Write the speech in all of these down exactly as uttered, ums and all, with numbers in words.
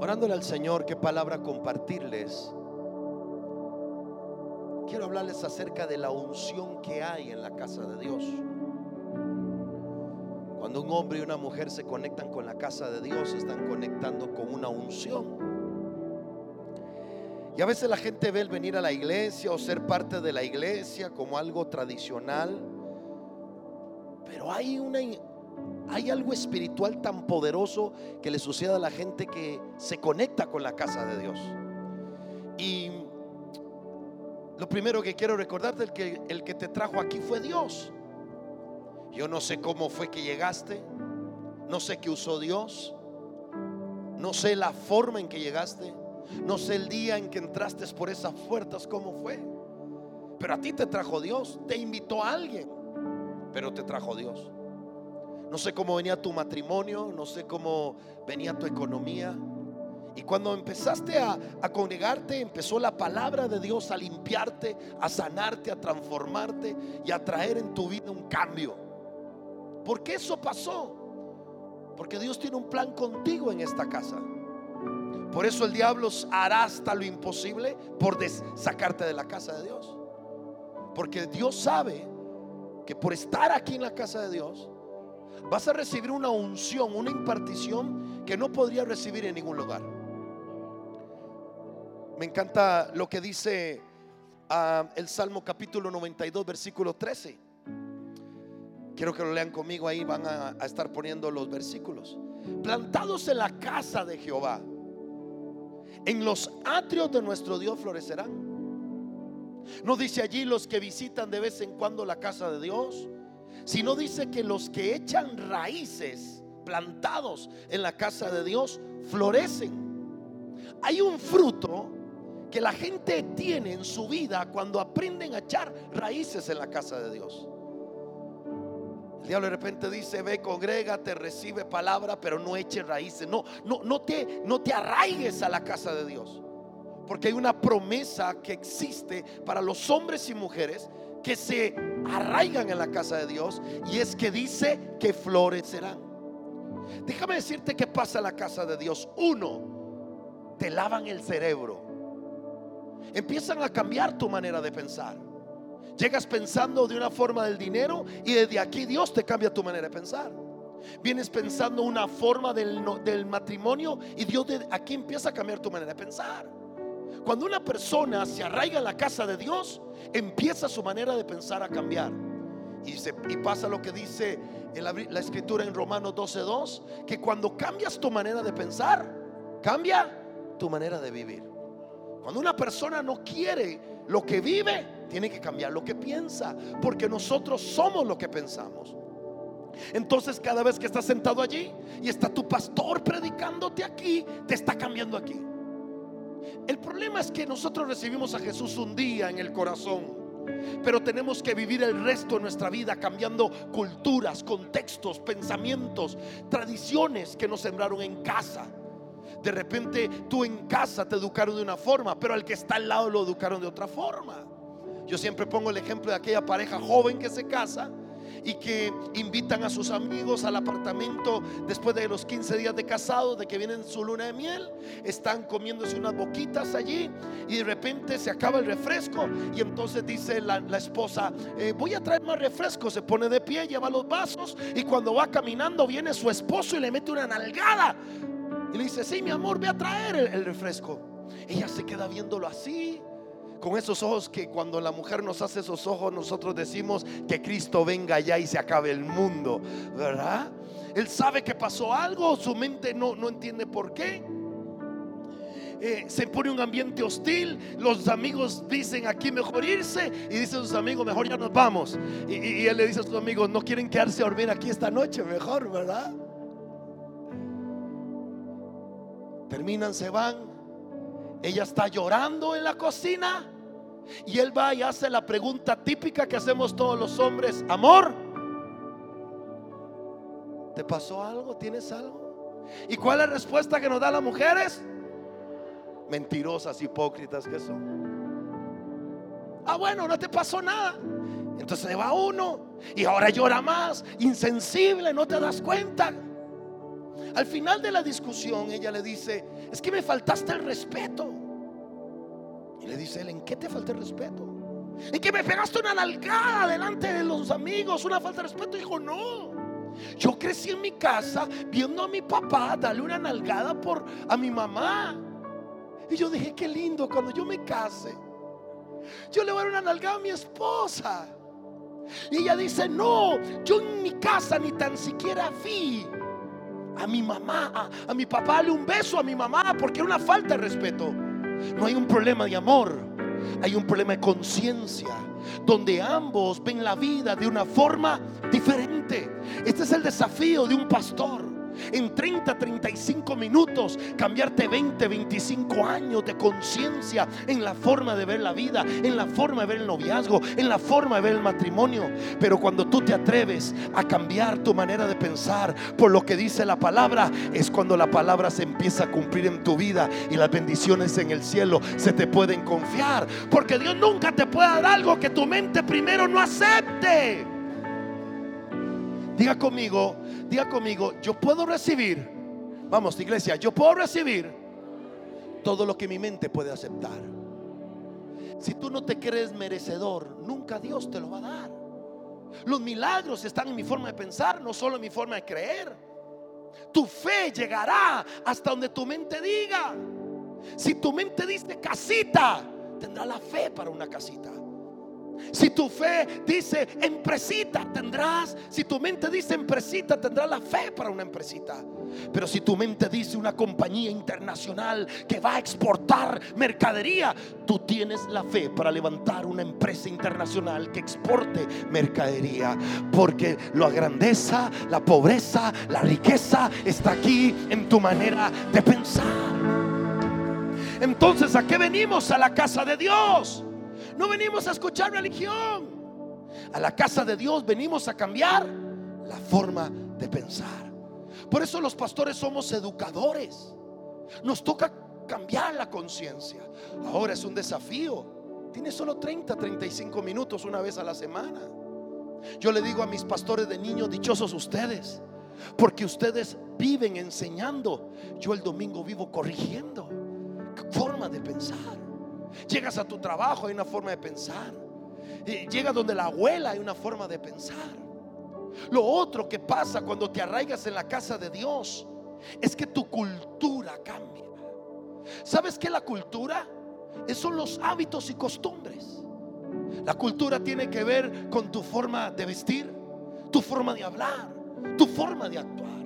orándole al Señor qué palabra compartirles, quiero hablarles acerca de la unción que hay en la casa de Dios. Cuando un hombre y una mujer se conectan con la casa de Dios, están conectando con una unción. Y a veces la gente ve el venir a la iglesia o ser parte de la iglesia como algo tradicional, pero hay una, hay algo espiritual tan poderoso que le sucede a la gente que se conecta con la casa de Dios. Y lo primero que quiero recordarte es que el que te trajo aquí fue Dios. Yo no sé cómo fue que llegaste, no sé qué usó Dios, no sé la forma en que llegaste, no sé el día en que entraste por esas puertas cómo fue, pero a ti te trajo Dios. Te invitó a alguien, pero te trajo Dios. No sé cómo venía tu matrimonio, no sé cómo venía tu economía. Y cuando empezaste a, a congregarte, empezó la palabra de Dios a limpiarte, a sanarte, a transformarte y a traer en tu vida un cambio. ¿Por qué eso pasó? Porque Dios tiene un plan contigo en esta casa. Por eso el diablo hará hasta lo imposible por sacarte de la casa de Dios, porque Dios sabe que por estar aquí en la casa de Dios vas a recibir una unción, una impartición que no podrías recibir en ningún lugar. Me encanta lo que dice uh, el Salmo capítulo noventa y dos versículo trece. Quiero que lo lean conmigo, ahí van a, a estar poniendo los versículos. Plantados en la casa de Jehová, en los atrios de nuestro Dios florecerán. No dice allí los que visitan de vez en cuando la casa de Dios, sino dice que los que echan raíces, plantados en la casa de Dios, florecen. Hay un fruto que la gente tiene en su vida cuando aprenden a echar raíces en la casa de Dios. El diablo de repente dice: ve, congrégate, recibe palabra, pero no eche raíces. No, no, no te, no te arraigues a la casa de Dios, porque hay una promesa que existe para los hombres y mujeres que se arraigan en la casa de Dios, y es que dice que florecerán. Déjame decirte que pasa en la casa de Dios. Uno, te lavan el cerebro, empiezan a cambiar tu manera de pensar. Llegas pensando de una forma del dinero, y desde aquí Dios te cambia tu manera de pensar. Vienes pensando una forma del, del matrimonio, y Dios desde aquí empieza a cambiar tu manera de pensar. Cuando una persona se arraiga en la casa de Dios, empieza su manera de pensar a cambiar. Y, se, y pasa lo que dice el, la escritura en Romanos doce dos, que cuando cambias tu manera de pensar, cambia tu manera de vivir. Cuando una persona no quiere lo que vive, tiene que cambiar lo que piensa, porque nosotros somos lo que pensamos. Entonces cada vez que estás sentado allí y está tu pastor predicándote aquí, te está cambiando aquí. El problema es que nosotros recibimos a Jesús un día en el corazón, pero tenemos que vivir el resto de nuestra vida cambiando culturas, contextos, pensamientos, tradiciones que nos sembraron en casa. De repente tú en casa te educaron de una forma, pero al que está al lado lo educaron de otra forma. Yo siempre pongo el ejemplo de aquella pareja joven que se casa y que invitan a sus amigos al apartamento después de los quince días de casados, de que vienen su luna de miel. Están comiéndose unas boquitas allí y de repente se acaba el refresco, y entonces dice la, la esposa: eh, voy a traer más refresco. Se pone de pie, lleva los vasos, y cuando va caminando viene su esposo y le mete una nalgada y le dice: sí, mi amor, ve a traer el, el refresco. Ella se queda viéndolo así, con esos ojos que cuando la mujer nos hace esos ojos, nosotros decimos que Cristo venga ya y se acabe el mundo, ¿verdad? Él sabe que pasó algo, su mente no, no entiende por qué. Eh, se pone un ambiente hostil. Los amigos dicen: aquí mejor irse. Y dicen sus amigos: mejor ya nos vamos. Y, y, y él le dice a sus amigos: no quieren quedarse a dormir aquí esta noche, mejor, ¿verdad? Terminan, se van. Ella está llorando en la cocina y él va y hace la pregunta típica que hacemos todos los hombres: amor, ¿te pasó algo? ¿Tienes algo? ¿Y cuál es la respuesta que nos dan las mujeres? Mentirosas, hipócritas que son. Ah, bueno, no te pasó nada. Entonces se va uno y ahora llora más, insensible, no te das cuenta. Al final de la discusión ella le dice: es que me faltaste el respeto. Y le dice él: ¿en qué te falté el respeto? ¿En que me pegaste una nalgada delante de los amigos? Una falta de respeto. Dijo: no, yo crecí en mi casa viendo a mi papá darle una nalgada por, a mi mamá. Y yo dije: qué lindo, cuando yo me case yo le voy a dar una nalgada a mi esposa. Y ella dice: no, yo en mi casa ni tan siquiera vi a mi mamá, a, a mi papá darle un beso a mi mamá, porque era una falta de respeto. No hay un problema de amor, hay un problema de conciencia, donde ambos ven la vida de una forma diferente. Este es el desafío de un pastor. En treinta, treinta y cinco minutos cambiarte veinte, veinticinco años de conciencia en la forma de ver la vida, en la forma de ver el noviazgo, en la forma de ver el matrimonio. Pero cuando tú te atreves a cambiar tu manera de pensar por lo que dice la palabra, es cuando la palabra se empieza a cumplir en tu vida y las bendiciones en el cielo se te pueden confiar, porque Dios nunca te puede dar algo que tu mente primero no acepte. Diga conmigo, diga conmigo, yo puedo recibir, vamos iglesia, yo puedo recibir todo lo que mi mente puede aceptar. Si tú no te crees merecedor, nunca Dios te lo va a dar. Los milagros están en mi forma de pensar, no solo en mi forma de creer. Tu fe llegará hasta donde tu mente diga. Si tu mente dice casita, tendrá la fe para una casita. Si tu fe dice empresita, tendrás. Si tu mente dice empresita, tendrás la fe para una empresita. Pero si tu mente dice una compañía internacional que va a exportar mercadería, tú tienes la fe para levantar una empresa internacional que exporte mercadería. Porque la grandeza, la pobreza, la riqueza está aquí en tu manera de pensar. Entonces, ¿a qué venimos a la casa de Dios? No venimos a escuchar religión. A la casa de Dios venimos a cambiar la forma de pensar. Por eso los pastores somos educadores. Nos toca cambiar la conciencia. Ahora es un desafío. Tienes solo treinta, treinta y cinco minutos una vez a la semana. Yo le digo a mis pastores de niños: dichosos ustedes, porque ustedes viven enseñando. Yo el domingo vivo corrigiendo forma de pensar. Llegas a tu trabajo, hay una forma de pensar. Llegas donde la abuela, hay una forma de pensar. Lo otro que pasa cuando te arraigas en la casa de Dios es que tu cultura cambia. ¿Sabes qué? La cultura son los hábitos y costumbres. La cultura tiene que ver con tu forma de vestir, tu forma de hablar, tu forma de actuar.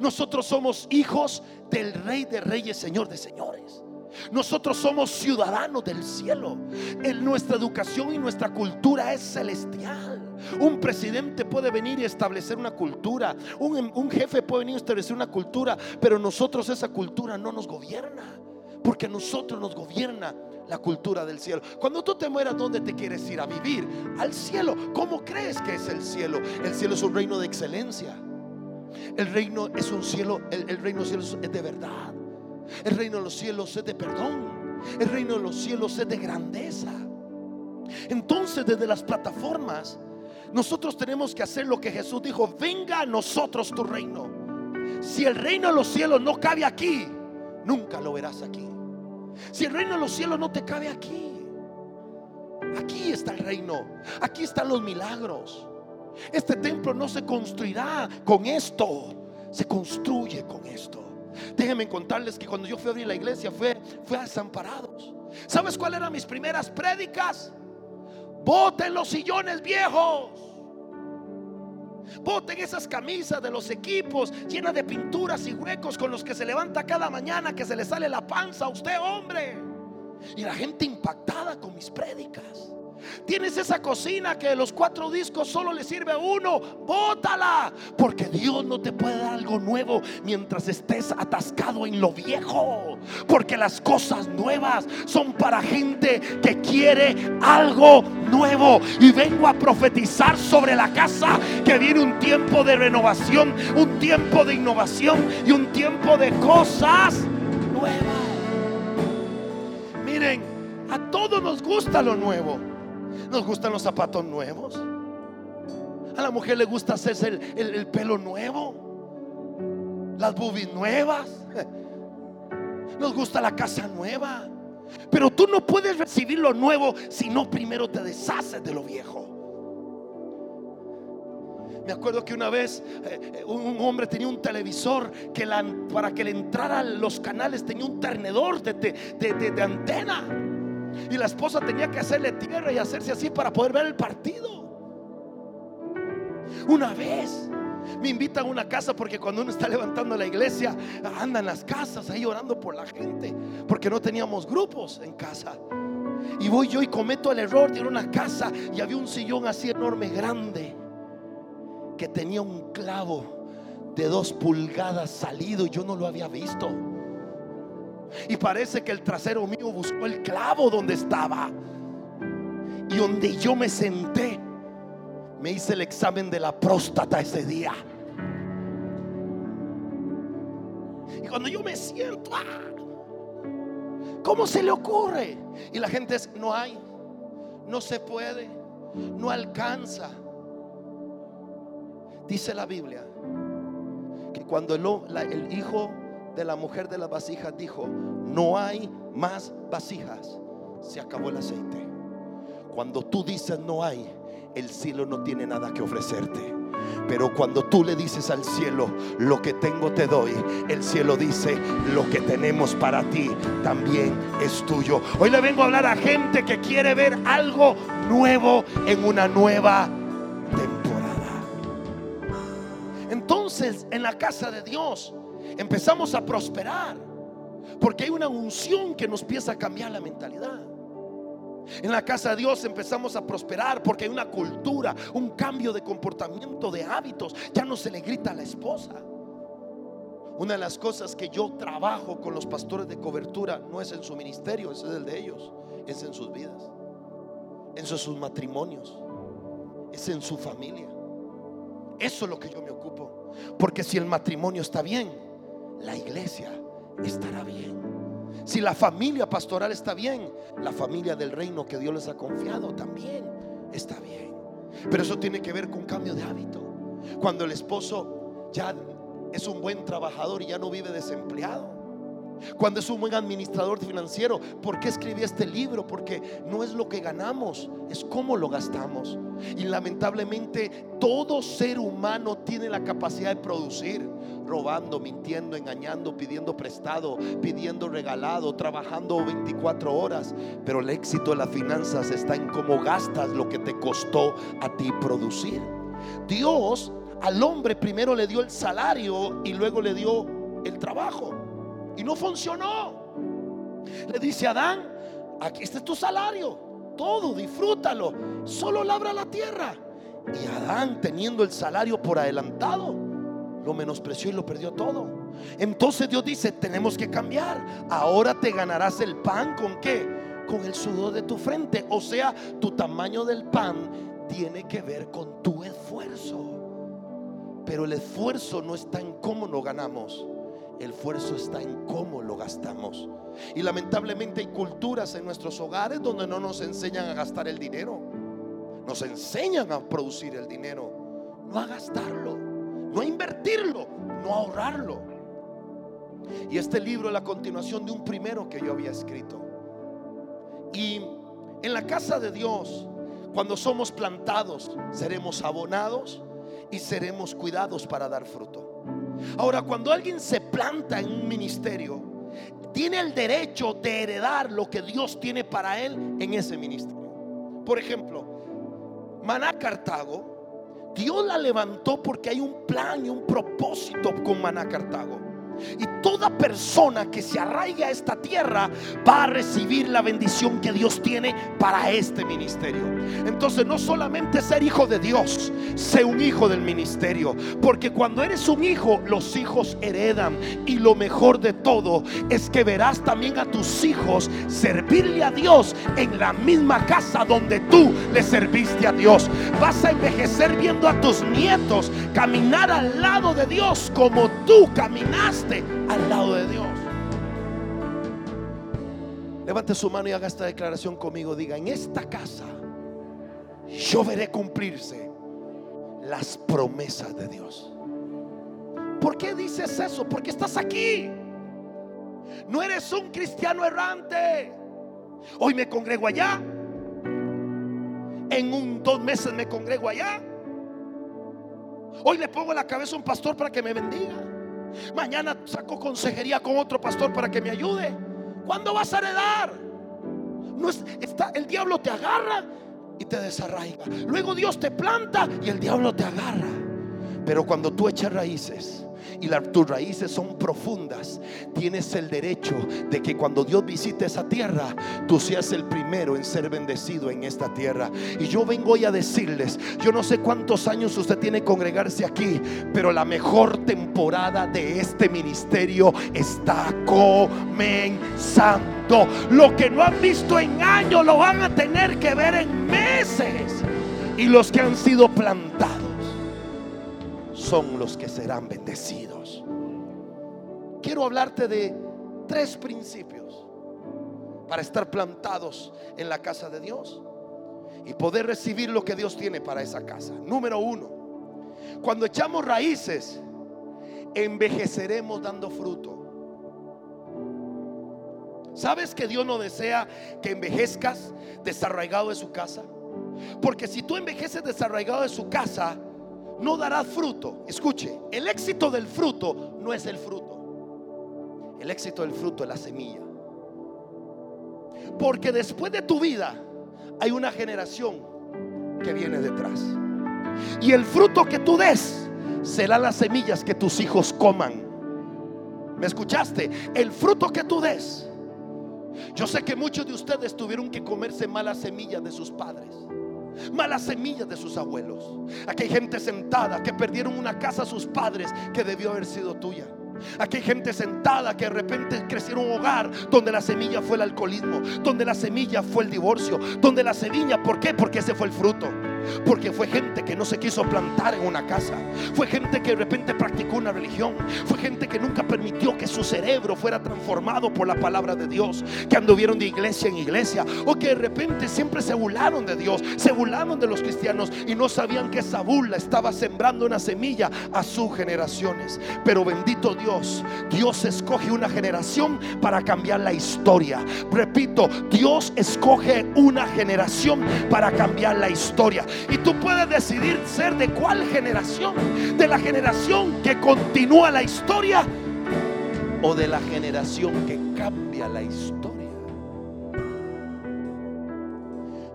Nosotros somos hijos del Rey de Reyes, Señor de Señores. Nosotros somos ciudadanos del cielo. En nuestra educación y nuestra cultura es celestial. Un presidente puede venir y establecer una cultura, un, un jefe puede venir y establecer una cultura, pero nosotros esa cultura no nos gobierna, porque a nosotros nos gobierna la cultura del cielo. Cuando tú te mueras, ¿dónde te quieres ir a vivir? Al cielo. ¿Cómo crees que es el cielo? El cielo es un reino de excelencia. El reino es un cielo, el, el reino del cielo es de verdad. El reino de los cielos es de perdón. El reino de los cielos es de grandeza. Entonces, desde las plataformas nosotros tenemos que hacer lo que Jesús dijo: venga a nosotros tu reino. Si el reino de los cielos no cabe aquí, nunca lo verás aquí. Si el reino de los cielos no te cabe aquí, aquí está el reino, aquí están los milagros. Este templo no se construirá con esto, se construye con esto. Déjenme contarles que cuando yo fui a abrir la iglesia fue, fue a Desamparados. ¿Sabes cuáles eran mis primeras prédicas? Boten los sillones viejos, boten esas camisas de los equipos llenas de pinturas y huecos con los que se levanta cada mañana que se le sale la panza a usted, hombre. Y la gente impactada con mis prédicas. Tienes esa cocina que de los cuatro discos solo le sirve uno, bótala, porque Dios no te puede dar algo nuevo mientras estés atascado en lo viejo, porque las cosas nuevas son para gente que quiere algo nuevo. Y vengo a profetizar sobre la casa que viene un tiempo de renovación, un tiempo de innovación y un tiempo de cosas nuevas. Miren, a todos nos gusta lo nuevo. Nos gustan los zapatos nuevos. A la mujer le gusta hacerse el, el, el pelo nuevo. las boobies nuevas, nos gusta la casa nueva, pero tú no puedes recibir lo nuevo si no primero te deshaces de lo viejo. Me acuerdo que una vez eh, un hombre tenía un televisor que la, para que le entraran los canales tenía un ternedor de, de, de, de, de antena, y la esposa tenía que hacerle tierra y hacerse así para poder ver el partido. Una vez me invitan a una casa, porque cuando uno está levantando la iglesia andan las casas ahí orando por la gente, porque no teníamos grupos en casa. Y voy yo y cometo el error de ir a una casa, y había un sillón así enorme, grande, que tenía un clavo de dos pulgadas salido, y yo no lo había visto, y parece que el trasero mío buscó el clavo donde estaba, y donde yo me senté me hice el examen de la próstata ese día. Y cuando yo me siento, ¡ah! ¿Cómo se le ocurre? Y la gente es, no hay, no se puede, no alcanza. Dice la Biblia que cuando el, la, el hijo de la mujer de las vasijas dijo, no hay más vasijas, se acabó el aceite. Cuando tú dices no hay, el cielo no tiene nada que ofrecerte. Pero cuando tú le dices al cielo, lo que tengo te doy, el cielo dice, lo que tenemos para ti también es tuyo. Hoy le vengo a hablar a gente que quiere ver algo nuevo en una nueva temporada. Entonces, en la casa de Dios empezamos a prosperar, porque hay una unción que nos empieza a cambiar la mentalidad. En la casa de Dios empezamos a prosperar porque hay una cultura, un cambio de comportamiento, de hábitos. Ya no se le grita a la esposa. Una de las cosas que yo trabajo con los pastores de cobertura no es en su ministerio, ese es el de ellos, es en sus vidas, es en sus matrimonios, es en su familia. Eso es lo que yo me ocupo, porque si el matrimonio está bien, la iglesia estará bien. Si la familia pastoral está bien, la familia del reino que Dios les ha confiado también está bien. Pero eso tiene que ver con cambio de hábito. Cuando el esposo ya es un buen trabajador y ya no vive desempleado, cuando es un buen administrador financiero. ¿Por qué escribí este libro? Porque no es lo que ganamos, es cómo lo gastamos. Y lamentablemente todo ser humano tiene la capacidad de producir, robando, mintiendo, engañando, pidiendo prestado, pidiendo regalado, trabajando veinticuatro horas. Pero el éxito de las finanzas está en cómo gastas lo que te costó a ti producir. Dios al hombre primero le dio el salario y luego le dio el trabajo, y no funcionó. Le dice a Adán, aquí este es tu salario, todo, disfrútalo, solo labra la tierra. Y Adán, teniendo el salario por adelantado, lo menospreció y lo perdió todo. Entonces Dios dice, tenemos que cambiar. Ahora te ganarás el pan, ¿con qué? Con el sudor de tu frente. O sea, tu tamaño del pan tiene que ver con tu esfuerzo. Pero el esfuerzo no está en cómo lo ganamos, el esfuerzo está en cómo lo gastamos. Y lamentablemente hay culturas en nuestros hogares donde no nos enseñan a gastar el dinero, nos enseñan a producir el dinero, no a gastarlo, no a invertirlo, no a ahorrarlo. Y este libro es la continuación de un primero que yo había escrito. Y en la casa de Dios, cuando somos plantados, seremos abonados y seremos cuidados para dar fruto. Ahora, cuando alguien se planta en un ministerio, tiene el derecho de heredar lo que Dios tiene para él en ese ministerio. Por ejemplo, Maná Cartago, Dios la levantó porque hay un plan y un propósito con Maná Cartago. Y toda persona que se arraiga a esta tierra va a recibir la bendición que Dios tiene para este ministerio. Entonces, no solamente ser hijo de Dios, sé un hijo del ministerio, porque cuando eres un hijo, los hijos heredan. Y lo mejor de todo es que verás también a tus hijos servirle a Dios en la misma casa donde tú le serviste a Dios. Vas a envejecer viendo a tus nietos caminar al lado de Dios como tú caminaste al lado de Dios. Levante su mano y haga esta declaración conmigo. Diga, en esta casa yo veré cumplirse las promesas de Dios. ¿Por qué dices eso? Porque estás aquí. No eres un cristiano errante. Hoy me congrego allá, en un dos meses me congrego allá. Hoy le pongo la cabeza a un pastor para que me bendiga, mañana saco consejería con otro pastor para que me ayude. ¿Cuándo vas a heredar? No es, está, el diablo te agarra y te desarraiga. Luego Dios te planta y el diablo te agarra. Pero cuando tú echas raíces y la, tus raíces son profundas, tienes el derecho de que cuando Dios visite esa tierra, tú seas el primero en ser bendecido en esta tierra. Y yo vengo hoy a decirles, yo no sé cuántos años usted tiene congregarse aquí, pero la mejor temporada de este ministerio está comenzando. Lo que no han visto en años lo van a tener que ver en meses. Y los que han sido plantados son los que serán bendecidos. Quiero hablarte de tres principios para estar plantados en la casa de Dios y poder recibir lo que Dios tiene para esa casa. Número uno, cuando echamos raíces, envejeceremos dando fruto. ¿Sabes que Dios no desea que envejezcas desarraigado de su casa? Porque si tú envejeces desarraigado de su casa, no dará fruto. Escuche, el éxito del fruto no es el fruto. El éxito del fruto es la semilla. Porque después de tu vida hay una generación que viene detrás. Y el fruto que tú des serán las semillas que tus hijos coman. ¿Me escuchaste? El fruto que tú des. Yo sé que muchos de ustedes tuvieron que comerse malas semillas de sus padres, malas semillas de sus abuelos. Aquí hay gente sentada que perdieron una casa a sus padres que debió haber sido tuya. Aquí hay gente sentada que de repente crecieron en un hogar donde la semilla fue el alcoholismo, donde la semilla fue el divorcio, donde la semilla, ¿por qué? Porque ese fue el fruto. Porque fue gente que no se quiso plantar en una casa, fue gente que de repente practicó una religión, fue gente que nunca permitió que su cerebro fuera transformado por la palabra de Dios, que anduvieron de iglesia en iglesia, o que de repente siempre se burlaron de Dios, se burlaron de los cristianos y no sabían que esa burla estaba sembrando una semilla a sus generaciones. Pero bendito Dios, Dios escoge una generación para cambiar la historia. Repito, Dios escoge una generación para cambiar la historia. Y tú puedes decidir ser de cuál generación, de la generación que continúa la historia o de la generación que cambia la historia.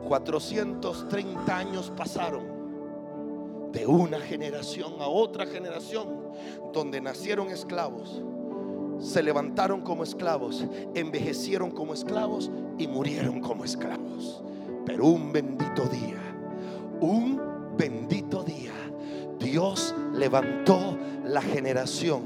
cuatrocientos treinta años pasaron de una generación a otra generación, donde nacieron esclavos, se levantaron como esclavos, envejecieron como esclavos y murieron como esclavos. Pero un bendito día, un bendito día, Dios levantó la generación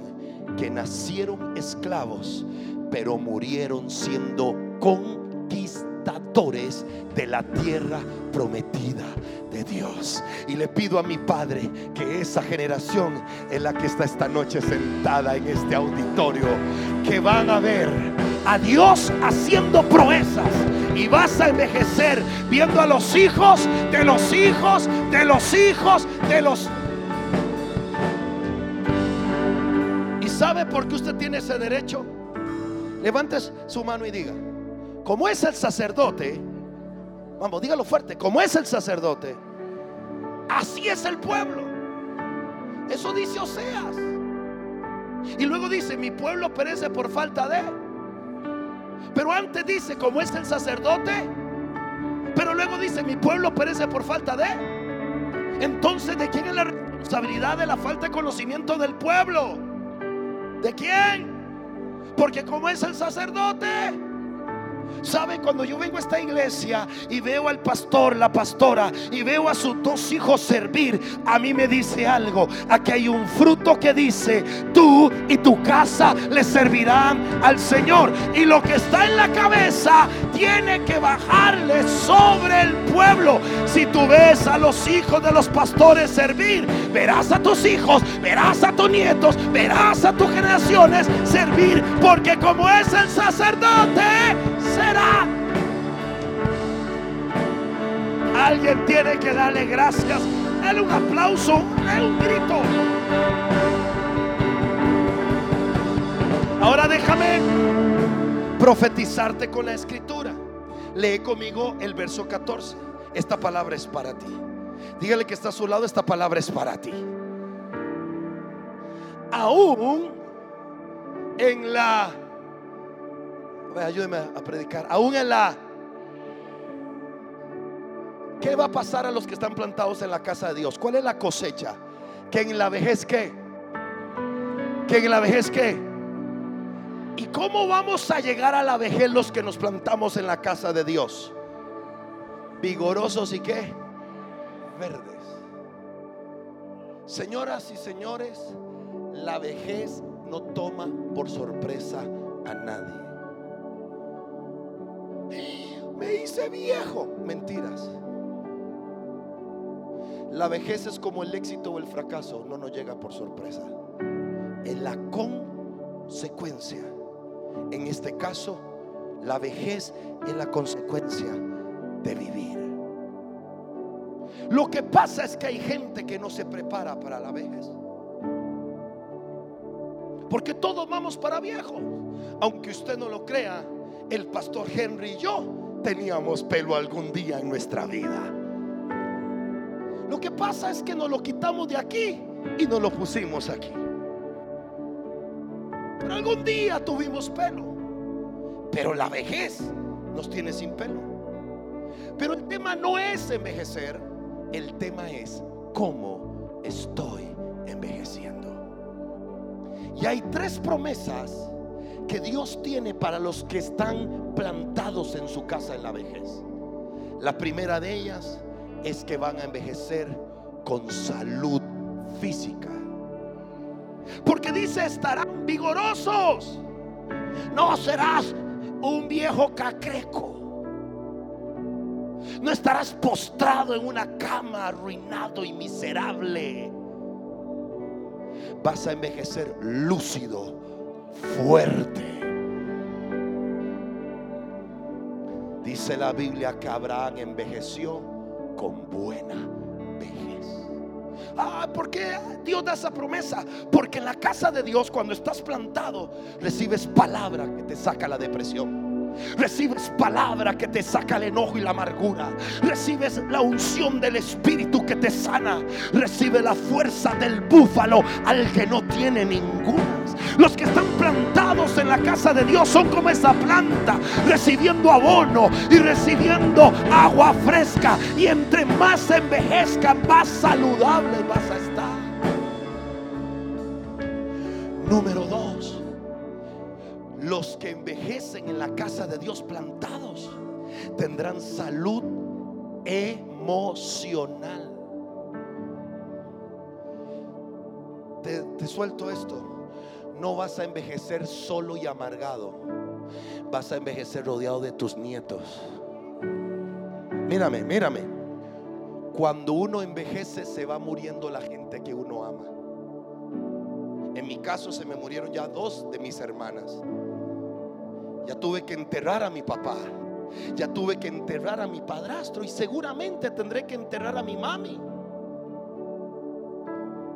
que nacieron esclavos, pero murieron siendo conquistadores de la tierra prometida de Dios. Y le pido a mi Padre que esa generación en la que está esta noche sentada en este auditorio, que van a ver a Dios haciendo proezas. Y vas a envejecer viendo a los hijos de los hijos de los hijos de los. ¿Y sabe por qué usted tiene ese derecho? Levante su mano y diga: como es el sacerdote, vamos, dígalo fuerte, como es el sacerdote, así es el pueblo. Eso dice Oseas. Y luego dice: mi pueblo perece por falta de. Pero antes dice como es el sacerdote, pero luego dice mi pueblo perece por falta de. Entonces, ¿de quién es la responsabilidad de la falta de conocimiento del pueblo? ¿De quién? Porque como es el sacerdote. Sabe, cuando yo vengo a esta iglesia y veo al pastor, la pastora, y veo a sus dos hijos servir, a mí me dice algo. Aquí hay un fruto que dice: tú y tu casa le servirán al Señor. Y lo que está en la cabeza tiene que bajarle sobre el pueblo. Si tú ves a los hijos de los pastores servir, verás a tus hijos, verás a tus nietos, verás a tus generaciones servir. Porque como es el sacerdote, será. Alguien tiene que darle gracias. Dale un aplauso, dale un grito. Ahora déjame profetizarte con la escritura. Lee conmigo el verso catorce. Esta palabra es para ti. Dígale que está a su lado, esta palabra es para ti. Aún en la, ayúdeme a predicar, aún en la, ¿qué va a pasar a los que están plantados en la casa de Dios? ¿Cuál es la cosecha? Que en la vejez ¿qué? Que en la vejez ¿qué? ¿Y cómo vamos a llegar a la vejez los que nos plantamos en la casa de Dios? Vigorosos y ¿qué? Verdes. Señoras y señores, la vejez no toma por sorpresa a nadie. Me hice viejo. Mentiras. La vejez es como el éxito o el fracaso, no nos llega por sorpresa. Es la consecuencia. En este caso, la vejez es la consecuencia de vivir. Lo que pasa es que hay gente que no se prepara para la vejez. Porque todos vamos para viejos. Aunque usted no lo crea, el pastor Henry y yo teníamos pelo algún día en nuestra vida. Lo que pasa es que nos lo quitamos de aquí y nos lo pusimos aquí. Pero algún día tuvimos pelo. Pero la vejez nos tiene sin pelo. Pero el tema no es envejecer. El tema es cómo estoy envejeciendo. Y hay tres promesas que Dios tiene para los que están plantados en su casa en la vejez. La primera de ellas es que van a envejecer con salud física, porque dice estarán vigorosos. No serás un viejo cacreco. No estarás postrado en una cama arruinado y miserable. Vas a envejecer lúcido, fuerte. Dice la Biblia que Abraham envejeció con buena vejez. Ah, ¿por qué Dios da esa promesa? Porque en la casa de Dios, cuando estás plantado, recibes palabra que te saca la depresión. Recibes palabra que te saca el enojo y la amargura. Recibes la unción del Espíritu que te sana. Recibe la fuerza del búfalo al que no tiene ninguna. Los que están plantados en la casa de Dios son como esa planta, recibiendo abono y recibiendo agua fresca. Y entre más envejezcan, más saludable vas a estar. Número dos, los que envejecen en la casa de Dios plantados tendrán salud emocional. Te, te suelto esto. No vas a envejecer solo y amargado. Vas a envejecer rodeado de tus nietos. Mírame, mírame. Cuando uno envejece se va muriendo la gente que uno ama. En mi caso se me murieron ya dos de mis hermanas. Ya tuve que enterrar a mi papá. Ya tuve que enterrar a mi padrastro. Y seguramente tendré que enterrar a mi mami.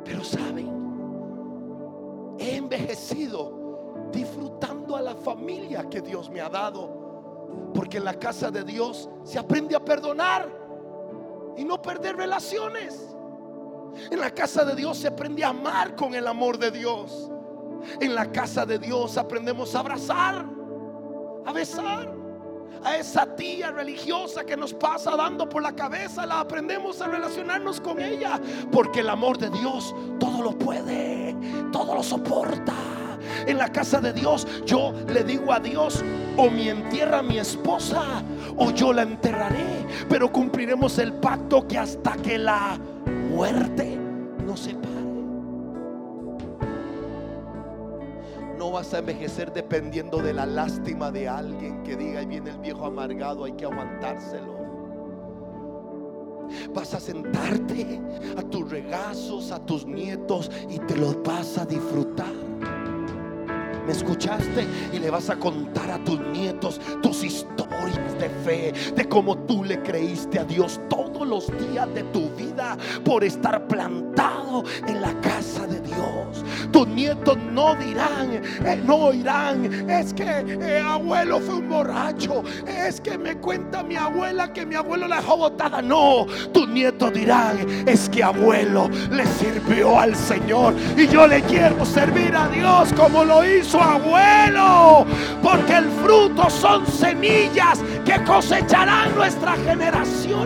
Pero saben, he envejecido disfrutando a la familia que Dios me ha dado. Porque en la casa de Dios se aprende a perdonar y no perder relaciones. En la casa de Dios se aprende a amar con el amor de Dios. En la casa de Dios aprendemos a abrazar, a besar. A esa tía religiosa que nos pasa dando por la cabeza, la aprendemos a relacionarnos con ella. Porque el amor de Dios todo lo puede, todo lo soporta. En la casa de Dios yo le digo a Dios: o me entierra mi esposa o yo la enterraré, pero cumpliremos el pacto que hasta que la muerte nos separe. No vas a envejecer dependiendo de la lástima de alguien que diga: ahí viene el viejo amargado, hay que aguantárselo. Vas a sentarte a tus regazos, a tus nietos, y te los vas a disfrutar. ¿Me escuchaste? Y le vas a contar a tus nietos tus historias de fe, de cómo tú le creíste a Dios todo los días de tu vida por estar plantado en la casa de Dios. Tus nietos no dirán, eh, no oirán, es que eh, abuelo fue un borracho, es que me cuenta mi abuela que mi abuelo la dejó botada. No, tus nietos dirán, es que abuelo le sirvió al Señor y yo le quiero servir a Dios como lo hizo abuelo, porque el fruto son semillas que cosecharán nuestras generaciones.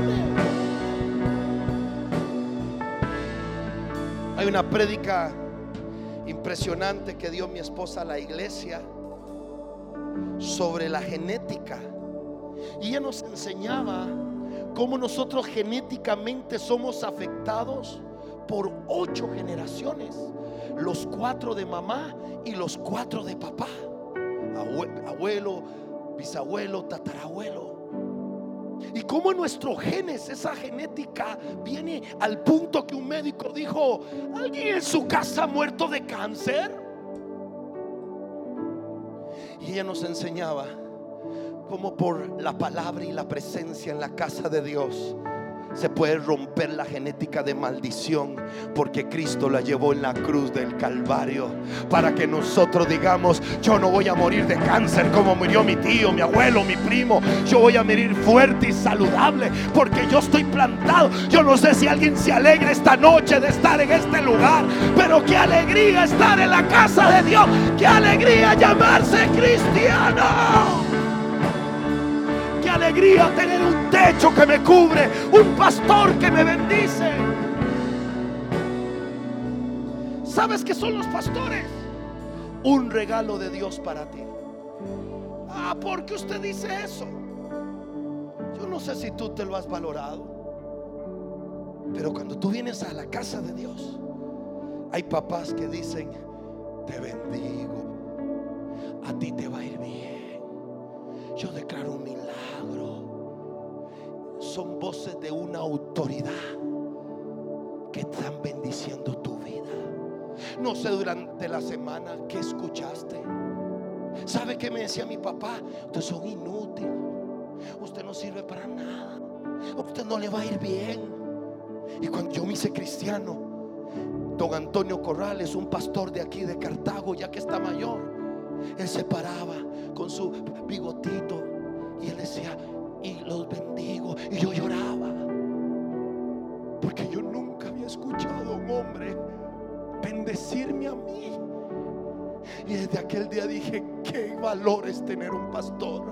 Hay una prédica impresionante que dio mi esposa a la iglesia sobre la genética, y ella nos enseñaba cómo nosotros genéticamente somos afectados por ocho generaciones, los cuatro de mamá y los cuatro de papá, abuelo, bisabuelo, tatarabuelo. Y cómo en nuestros genes esa genética viene al punto que un médico dijo: ¿alguien en su casa ha muerto de cáncer? Y ella nos enseñaba cómo por la palabra y la presencia en la casa de Dios se puede romper la genética de maldición, porque Cristo la llevó en la cruz del Calvario para que nosotros digamos: yo no voy a morir de cáncer como murió mi tío, mi abuelo, mi primo. Yo voy a morir fuerte y saludable porque yo estoy plantado. Yo no sé si alguien se alegra esta noche de estar en este lugar, pero qué alegría estar en la casa de Dios, qué alegría llamarse cristiano, alegría tener un techo que me cubre, un pastor que me bendice. ¿Sabes qué son los pastores? Un regalo de Dios para ti. Ah, ¿por qué usted dice eso? Yo no sé si tú te lo has valorado, pero cuando tú vienes a la casa de Dios, hay papás que dicen: te bendigo, a ti te va a ir bien, yo declaro un milagro. Son voces de una autoridad que están bendiciendo tu vida. No sé durante la semana qué escuchaste. ¿Sabe qué me decía mi papá? Ustedes son inútiles, usted no sirve para nada, a usted no le va a ir bien. Y cuando yo me hice cristiano, Don Antonio Corral es un pastor de aquí de Cartago, ya que está mayor. Él se paraba con su bigotito y él decía: y los bendigo. Y yo lloraba porque yo nunca había escuchado a un hombre bendecirme a mí. Y desde aquel día dije: qué valor es tener un pastor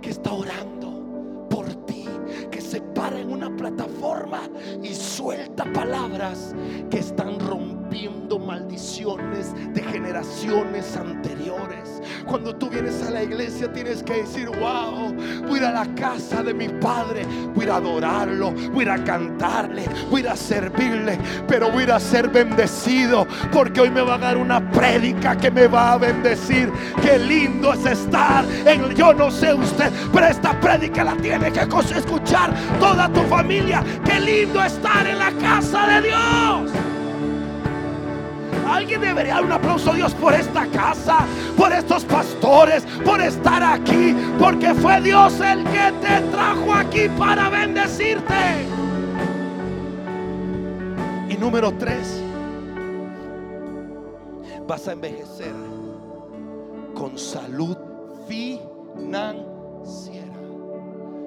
que está orando por ti, que se para en una plataforma y suelta palabras que están rompiendo viendo maldiciones de generaciones anteriores. Cuando tú vienes a la iglesia tienes que decir: wow, voy a ir a la casa de mi padre, voy a ir a adorarlo, voy a ir a cantarle, voy a ir a servirle, pero voy a ir a ser bendecido porque hoy me va a dar una prédica que me va a bendecir. Qué lindo es estar en, yo no sé usted, pero esta prédica la tiene que escuchar toda tu familia. Qué lindo estar en la casa de Dios. Alguien debería dar un aplauso a Dios por esta casa, por estos pastores, por estar aquí, porque fue Dios el que te trajo aquí para bendecirte. Y número tres, vas a envejecer con salud financiera.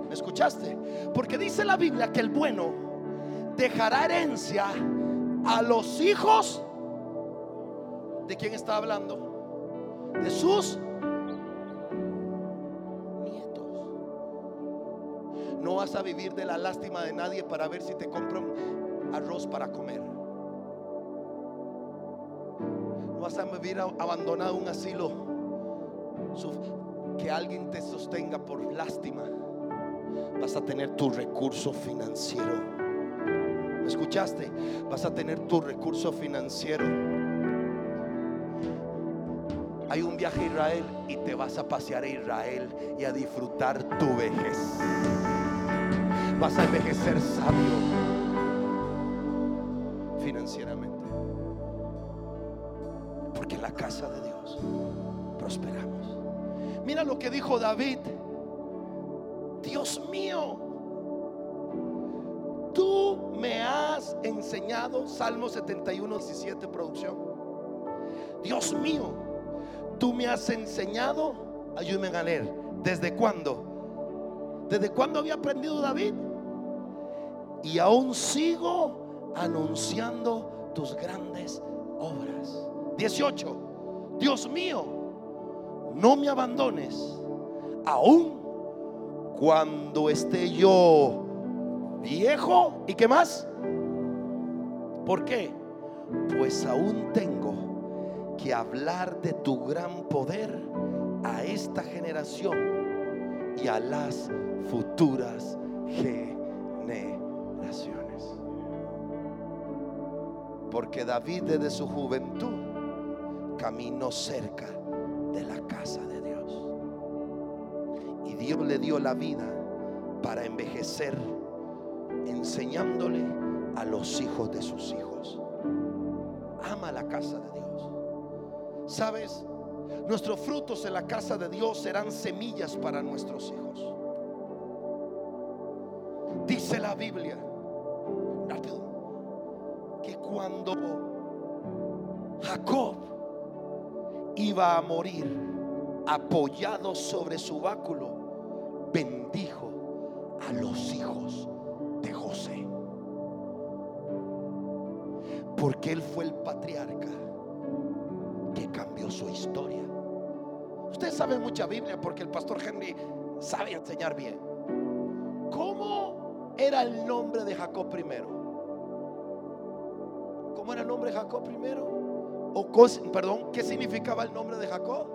¿Me escuchaste? Porque dice la Biblia que el bueno dejará herencia a los hijos. ¿De quién está hablando? De sus nietos. No vas a vivir de la lástima de nadie para ver si te compran arroz para comer. No vas a vivir abandonado en un asilo, que alguien te sostenga por lástima. Vas a tener tu recurso financiero. ¿Me escuchaste? Vas a tener tu recurso financiero. Hay un viaje a Israel y te vas a pasear a Israel y a disfrutar tu vejez. Vas a envejecer sabio financieramente, porque en la casa de Dios prosperamos. Mira lo que dijo David: Dios mío, tú has enseñado. Salmo setenta y uno, diecisiete, producción. Dios mío, tú me has enseñado. Ayúdame a leer. ¿Desde cuándo? ¿Desde cuándo había aprendido David? Y aún sigo anunciando tus grandes obras. dieciocho. Dios mío, no me abandones, aún cuando esté yo viejo. ¿Y qué más? ¿Por qué? Pues aún tengo que hablar de tu gran poder a esta generación y a las futuras generaciones. Porque David desde su juventud caminó cerca de la casa de Dios, y Dios le dio la vida para envejecer enseñándole a los hijos de sus hijos. Ama la casa de Dios. ¿Sabes? Nuestros frutos en la casa de Dios serán semillas para nuestros hijos. Dice la Biblia que cuando Jacob iba a morir, apoyado sobre su báculo, bendijo a los hijos de José, porque él fue el patriarca que cambió su historia. Ustedes saben mucha Biblia porque el pastor Henry sabe enseñar bien. ¿Cómo era el nombre de Jacob primero? ¿Cómo era el nombre de Jacob primero? O, perdón, ¿qué significaba el nombre de Jacob?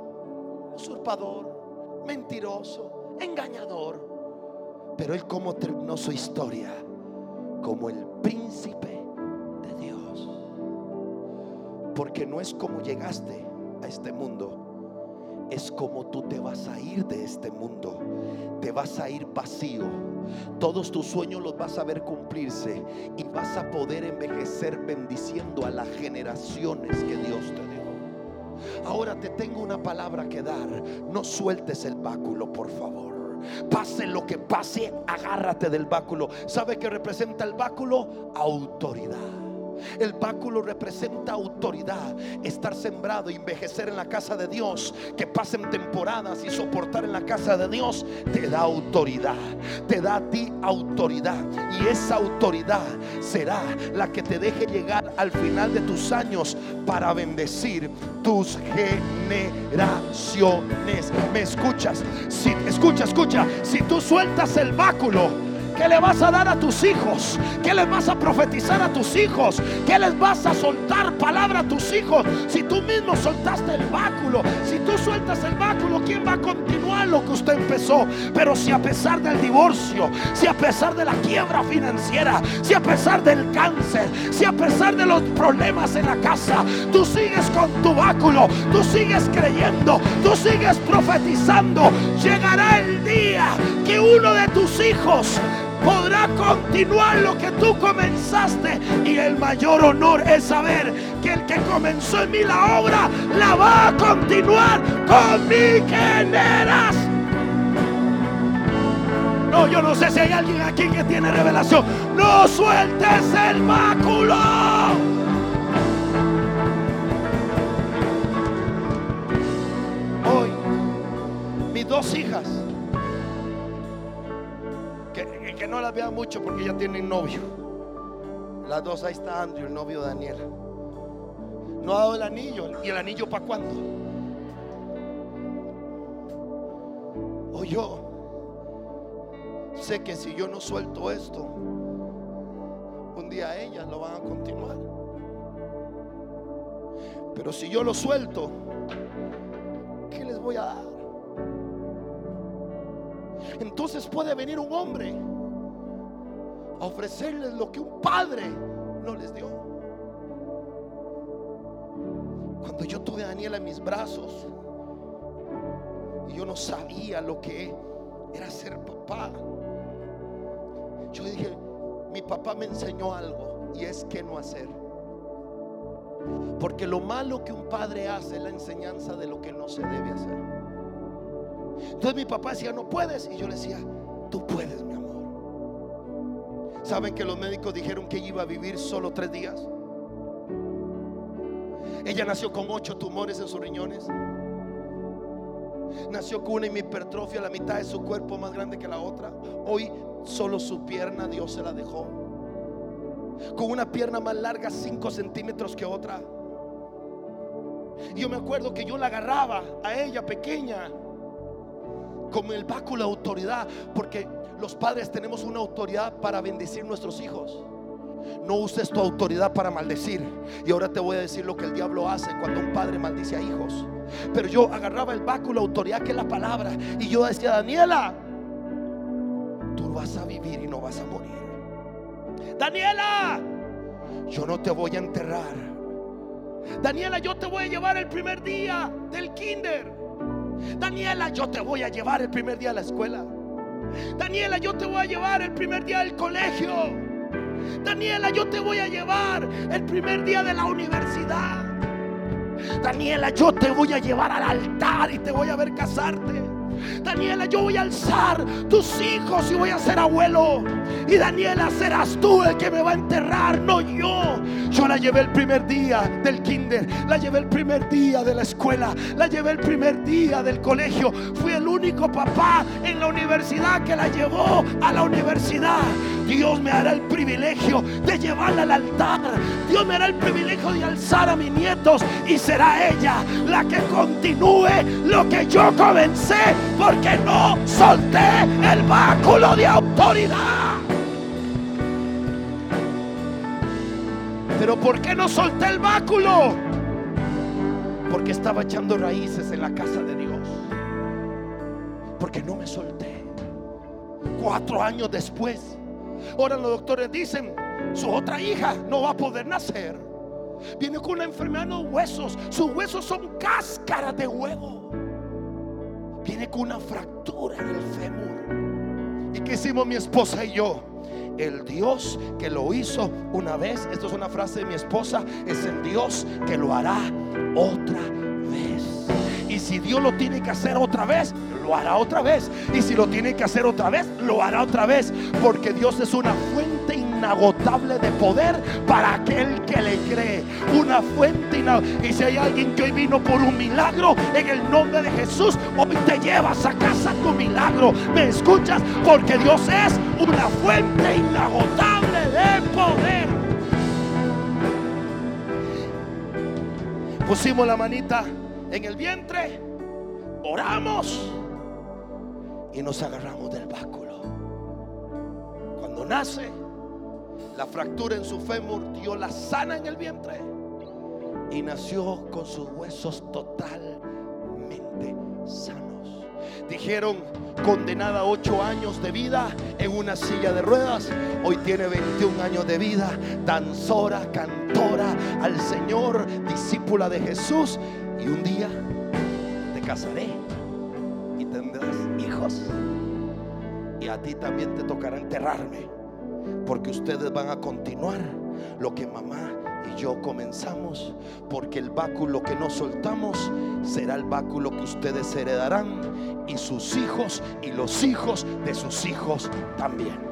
Usurpador, mentiroso, engañador. Pero él como terminó su historia como el príncipe de Dios. Porque no es como llegaste a este mundo, es como tú te vas a ir de este mundo. Te vas a ir vacío. Todos tus sueños los vas a ver cumplirse y vas a poder envejecer bendiciendo a las generaciones que Dios te dio. Ahora te tengo una palabra que dar. No sueltes el báculo, por favor. Pase lo que pase, agárrate del báculo. ¿Sabe qué representa el báculo? Autoridad. El báculo representa autoridad. Estar sembrado, envejecer en la casa de Dios, que pasen temporadas y soportar en la casa de Dios, te da autoridad. Te da a ti autoridad. Y esa autoridad será la que te deje llegar al final de tus años para bendecir tus generaciones. ¿Me escuchas? Si, escucha, escucha. Si tú sueltas el báculo, ¿qué le vas a dar a tus hijos? ¿Qué les vas a profetizar a tus hijos? ¿Qué les vas a soltar palabra a tus hijos? Si tú mismo soltaste el báculo, si tú sueltas el báculo, ¿quién va a continuar lo que usted empezó? Pero si a pesar del divorcio, si a pesar de la quiebra financiera, si a pesar del cáncer, si a pesar de los problemas en la casa, tú sigues con tu báculo, tú sigues creyendo, tú sigues profetizando, llegará el día que uno de tus hijos podrá continuar lo que tú comenzaste. Y el mayor honor es saber que el que comenzó en mí la obra la va a continuar con mi generación. No, yo no sé si hay alguien aquí que tiene revelación. No sueltes el báculo. Hoy mis dos hijas, Que, que no las vean mucho porque ya tienen novio, las dos. Ahí está Andrew, el novio de Daniela. No ha dado el anillo. ¿Y el anillo para cuándo? O yo sé que si yo no suelto esto, un día ellas lo van a continuar. Pero si yo lo suelto, ¿qué les voy a dar? Entonces puede venir un hombre a ofrecerles lo que un padre no les dio. Cuando yo tuve a Daniela en mis brazos, y yo no sabía lo que era ser papá, yo dije, mi papá me enseñó algo, y es que no hacer. Porque lo malo que un padre hace es la enseñanza de lo que no se debe hacer. Entonces mi papá decía, no puedes, y yo le decía, tú puedes, mi amor. ¿Saben que los médicos dijeron que ella iba a vivir solo tres días? Ella nació con ocho tumores en sus riñones. Nació con una hipertrofia, la mitad de su cuerpo más grande que la otra. Hoy solo su pierna Dios se la dejó. Con una pierna más larga cinco centímetros que otra. Y yo me acuerdo que yo la agarraba a ella pequeña con el báculo de autoridad, porque los padres tenemos una autoridad para bendecir nuestros hijos. No uses tu autoridad para maldecir. Y ahora te voy a decir lo que el diablo hace cuando un padre maldice a hijos. Pero yo agarraba el báculo de autoridad, que es la palabra, y yo decía: Daniela, tú vas a vivir y no vas a morir. Daniela, yo no te voy a enterrar. Daniela, yo te voy a llevar el primer día del kinder. Daniela, yo te voy a llevar el primer día a la escuela. Daniela, yo te voy a llevar el primer día del colegio. Daniela, yo te voy a llevar el primer día de la universidad. Daniela, yo te voy a llevar al altar y te voy a ver casarte. Daniela, yo voy a alzar tus hijos y voy a ser abuelo. Y Daniela, serás tú el que me va a enterrar, no yo. Yo la llevé el primer día del kinder, la llevé el primer día de la escuela, la llevé el primer día del colegio. Fui el único papá en la universidad que la llevó a la universidad. Dios me hará el privilegio de llevarla al altar. Dios me hará el privilegio de alzar a mis nietos, y será ella la que continúe lo que yo comencé, porque no solté el báculo de autoridad. Pero ¿por qué no solté el báculo? Porque estaba echando raíces en la casa de Dios, porque no me solté. Cuatro años después, ahora los doctores dicen: su otra hija no va a poder nacer. Viene con una enfermedad en los huesos. Sus huesos son cáscaras de huevo. Viene con una fractura en el fémur. ¿Y qué hicimos mi esposa y yo? El Dios que lo hizo una vez, esto es una frase de mi esposa, es el Dios que lo hará otra vez. Y si Dios lo tiene que hacer otra vez, lo hará otra vez. Y si lo tiene que hacer otra vez, lo hará otra vez. Porque Dios es una fuente inagotable de poder para aquel que le cree. Una fuente inagotable. Y si hay alguien que hoy vino por un milagro, en el nombre de Jesús, hoy te llevas a casa tu milagro. ¿Me escuchas? Porque Dios es una fuente inagotable de poder. Pusimos la manita en el vientre, oramos y nos agarramos del báculo. Cuando nace, la fractura en su fémur, Dios la sana en el vientre y nació con sus huesos totalmente sanos. Dijeron: condenada a ocho años de vida en una silla de ruedas, hoy tiene veintiún años de vida, danzora, cantora al Señor, discípula de Jesús. Y un día te casaré y tendrás hijos, y a ti también te tocará enterrarme, porque ustedes van a continuar lo que mamá y yo comenzamos, porque el báculo que no soltamos será el báculo que ustedes heredarán, y sus hijos y los hijos de sus hijos también.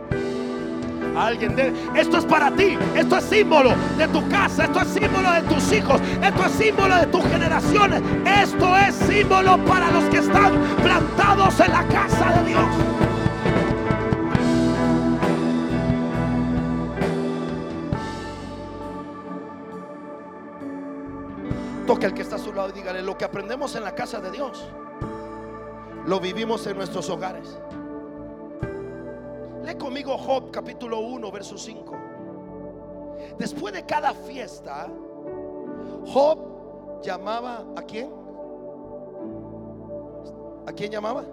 Alguien de, esto es para ti, esto es símbolo de tu casa, esto es símbolo de tus hijos, esto es símbolo de tus generaciones, esto es símbolo para los que están plantados en la casa de Dios. Toca al que está a su lado y dígale: lo que aprendemos en la casa de Dios, lo vivimos en nuestros hogares. Lee conmigo Job capítulo uno verso cinco. Después de cada fiesta, Job llamaba ¿a quién? ¿A quién llamaba?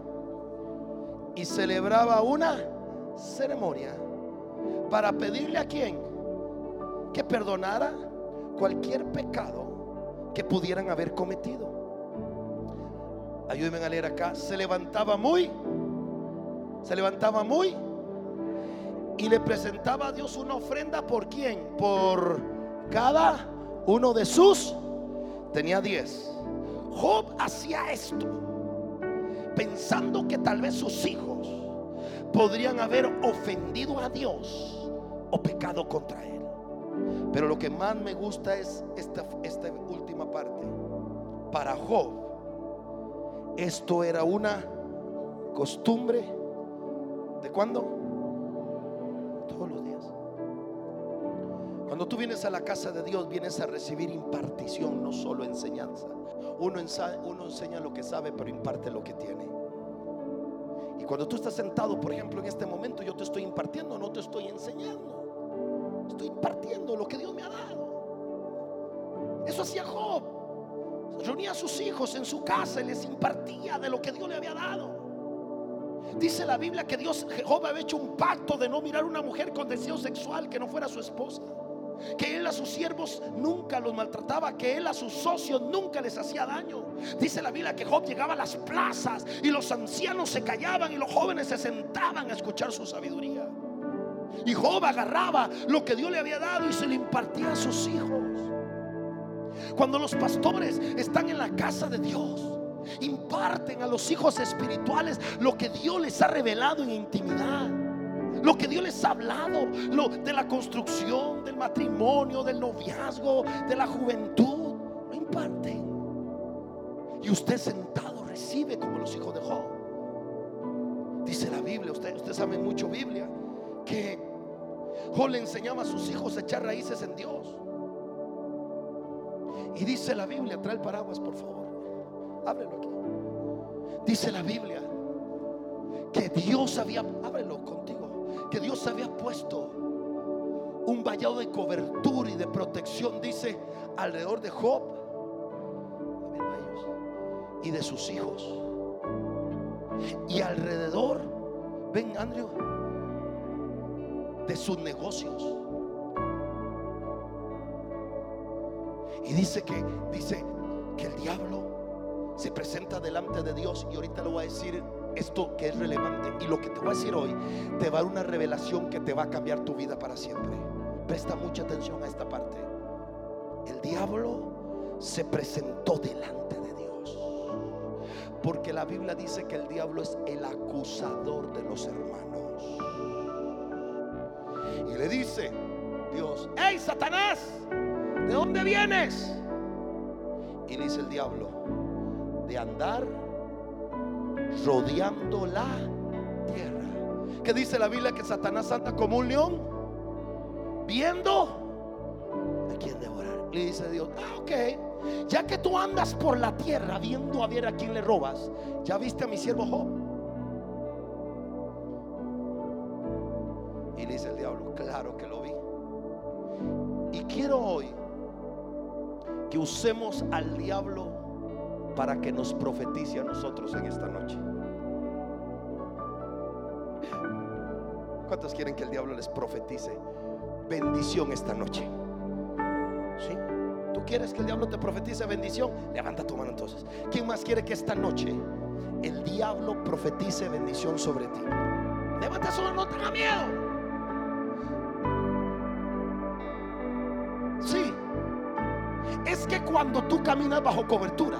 Y celebraba una ceremonia para pedirle ¿a quién? Que perdonara cualquier pecado que pudieran haber cometido. Ayúdenme a leer acá. Se levantaba muy Se levantaba muy y le presentaba a Dios una ofrenda. ¿Por quién? Por cada uno de sus. Tenía diez. Job hacía esto pensando que tal vez sus hijos podrían haber ofendido a Dios o pecado contra él. Pero lo que más me gusta es esta, esta última parte. Para Job esto era una costumbre. ¿De cuándo? Todos los días. Cuando tú vienes a la casa de Dios, vienes a recibir impartición, no solo enseñanza. Uno, ensa- uno enseña lo que sabe, pero imparte lo que tiene. Y cuando tú estás sentado, por ejemplo, en este momento, yo te estoy impartiendo, no te estoy enseñando. Estoy impartiendo lo que Dios me ha dado. Eso hacía Job. Reunía a sus hijos en su casa y les impartía de lo que Dios le había dado. Dice la Biblia que Dios, Jehová, había hecho un pacto de no mirar a una mujer con deseo sexual que no fuera su esposa. Que él a sus siervos nunca los maltrataba, que él a sus socios nunca les hacía daño. Dice la Biblia que Job llegaba a las plazas y los ancianos se callaban y los jóvenes se sentaban a escuchar su sabiduría. Y Job agarraba lo que Dios le había dado y se lo impartía a sus hijos. Cuando los pastores están en la casa de Dios, imparten a los hijos espirituales lo que Dios les ha revelado en intimidad, lo que Dios les ha hablado, lo de la construcción, del matrimonio, del noviazgo, de la juventud. Lo imparten. Y usted sentado recibe como los hijos de Job. Dice la Biblia, usted, usted sabe mucho Biblia, que Job le enseñaba a sus hijos a echar raíces en Dios. Y dice la Biblia, trae el paraguas por favor, ábrelo aquí. Dice la Biblia que Dios había, ábrelo contigo, que Dios había puesto un vallado de cobertura y de protección, dice, alrededor de Job y de sus hijos. Y alrededor, ven Andrew, de sus negocios. Y dice que, dice que el diablo se presenta delante de Dios. Y ahorita le voy a decir esto que es relevante, y lo que te voy a decir hoy te va a dar una revelación que te va a cambiar tu vida para siempre. Presta mucha atención a esta parte. El diablo se presentó delante de Dios, porque la Biblia dice que el diablo es el acusador de los hermanos. Y le dice Dios: ¡Hey, Satanás! ¿De dónde vienes? Y dice el diablo: de andar rodeando la tierra. Que dice la Biblia que Satanás anda como un león viendo a quién devorar. Le dice Dios: ah, ok, ya que tú andas por la tierra viendo a ver a quién le robas, ya viste a mi siervo Job. Y le dice el diablo: claro que lo vi. Y quiero hoy que usemos al diablo para que nos profetice a nosotros en esta noche. ¿Cuántos quieren que el diablo les profetice bendición esta noche? ¿Sí? ¿Tú quieres que el diablo te profetice bendición? Levanta tu mano entonces. ¿Quién más quiere que esta noche el diablo profetice bendición sobre ti? Levanta su mano, no tenga miedo. Sí, es que cuando tú caminas bajo cobertura,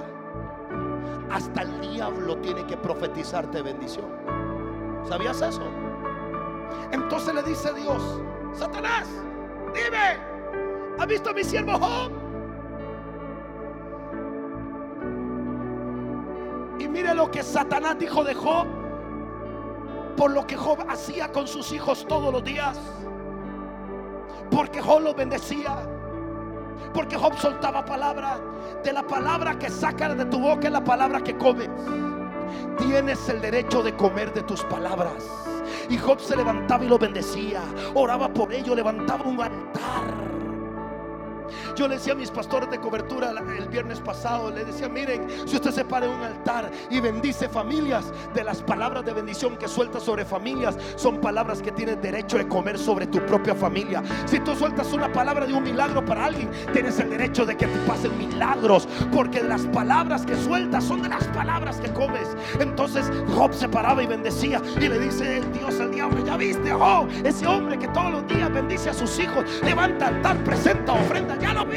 hasta el diablo tiene que profetizarte bendición. ¿Sabías eso? Entonces le dice a Dios: Satanás, dime, ¿has visto a mi siervo Job? Y mire lo que Satanás dijo de Job, por lo que Job hacía con sus hijos todos los días, porque Job los bendecía, porque Job soltaba palabra. De la palabra que sacan de tu boca es la palabra que comes. Tienes el derecho de comer de tus palabras. Y Job se levantaba y lo bendecía, oraba por ello, levantaba un altar. Yo le decía a mis pastores de cobertura el viernes pasado, le decía: miren, si usted se para en un altar y bendice familias, de las palabras de bendición que sueltas sobre familias son palabras que tienes derecho de comer sobre tu propia familia. Si tú sueltas una palabra de un milagro para alguien, tienes el derecho de que te pasen milagros, porque de las palabras que sueltas son de las palabras que comes. Entonces Job se paraba y bendecía, y le dice Dios al diablo: ya viste Job, ese hombre que todos los días bendice a sus hijos, levanta altar, presenta ofrenda, ya lo viste.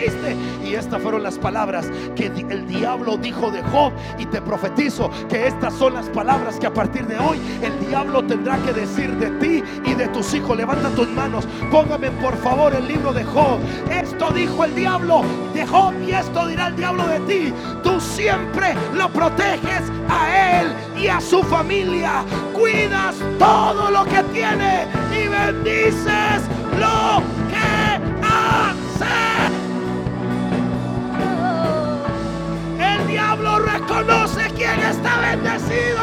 Y estas fueron las palabras que el diablo dijo de Job. Y te profetizo que estas son las palabras que a partir de hoy el diablo tendrá que decir de ti y de tus hijos, levanta tus manos. Póngame por favor el libro de Job. Esto dijo el diablo de Job y esto dirá el diablo de ti. Tú siempre lo proteges a él y a su familia, cuidas todo lo que tiene y bendices lo que hace. El diablo reconoce quién está bendecido.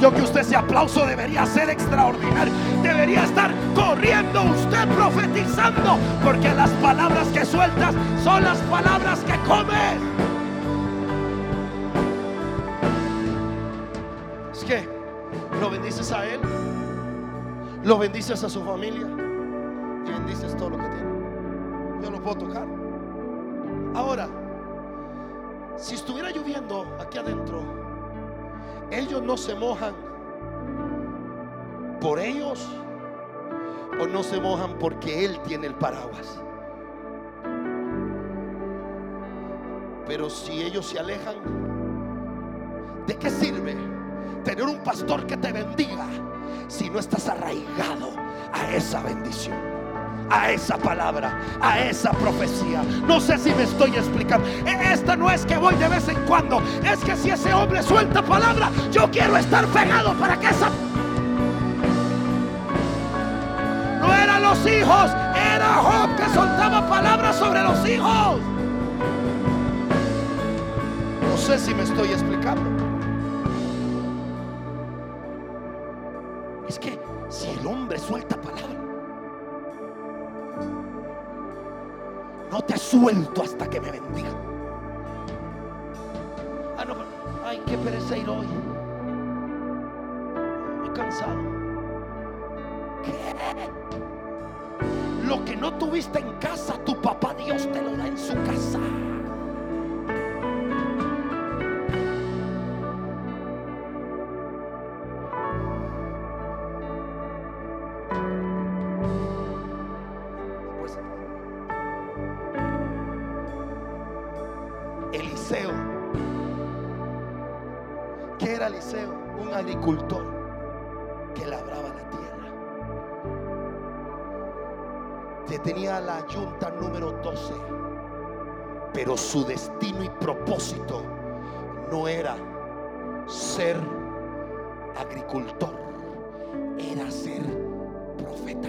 Yo que usted ese aplauso debería ser extraordinario, debería estar corriendo usted profetizando, porque las palabras que sueltas son las palabras que comes. Es que lo bendices a él, lo bendices a su familia y bendices todo lo que tiene. Yo no puedo tocar. Ahora, si estuviera lloviendo aquí adentro, ellos no se mojan por ellos, o no se mojan porque él tiene el paraguas. Pero si ellos se alejan, ¿de qué sirve tener un pastor que te bendiga si no estás arraigado a esa bendición, a esa palabra, a esa profecía? No sé si me estoy explicando. Esta no es que voy de vez en cuando, es que si ese hombre suelta palabra, yo quiero estar pegado para que esa... No eran los hijos, era Job que soltaba palabras sobre los hijos. No sé si me estoy explicando. Es que si el hombre suelta palabra, no te suelto hasta que me bendiga. Ah, no, ay, qué pereza ir hoy, muy cansado. ¿Qué? Lo que no tuviste en casa, tu papá Dios te lo da en su casa. Yunta número doce, pero su destino y propósito no era ser agricultor, era ser profeta.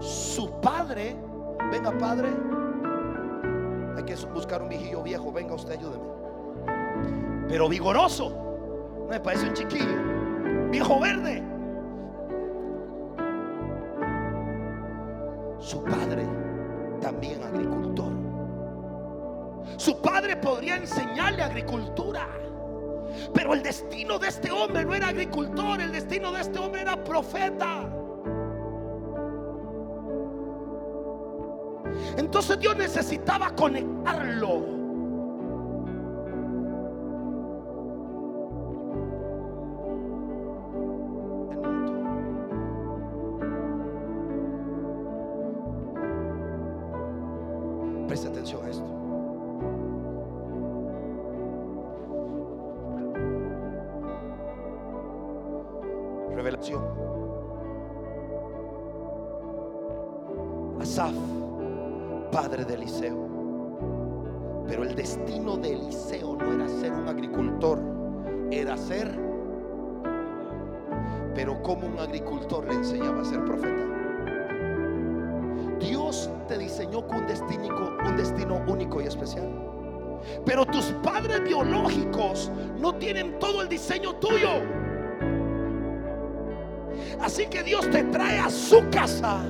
Su padre, venga padre, hay que buscar un viejillo viejo, venga usted, ayúdeme, pero vigoroso, no me parece un chiquillo, viejo verde. Su padre también agricultor. Su padre podría enseñarle agricultura, pero el destino de este hombre no era agricultor, el destino de este hombre era profeta. Entonces Dios necesitaba conectarlo. Asaf, padre de Eliseo, pero el destino de Eliseo no era ser un agricultor, era ser... Pero como un agricultor le enseñaba a ser profeta. Dios te diseñó con un destino, un destino único y especial, pero tus padres biológicos no tienen todo el diseño tuyo. Así que Dios te trae a su casa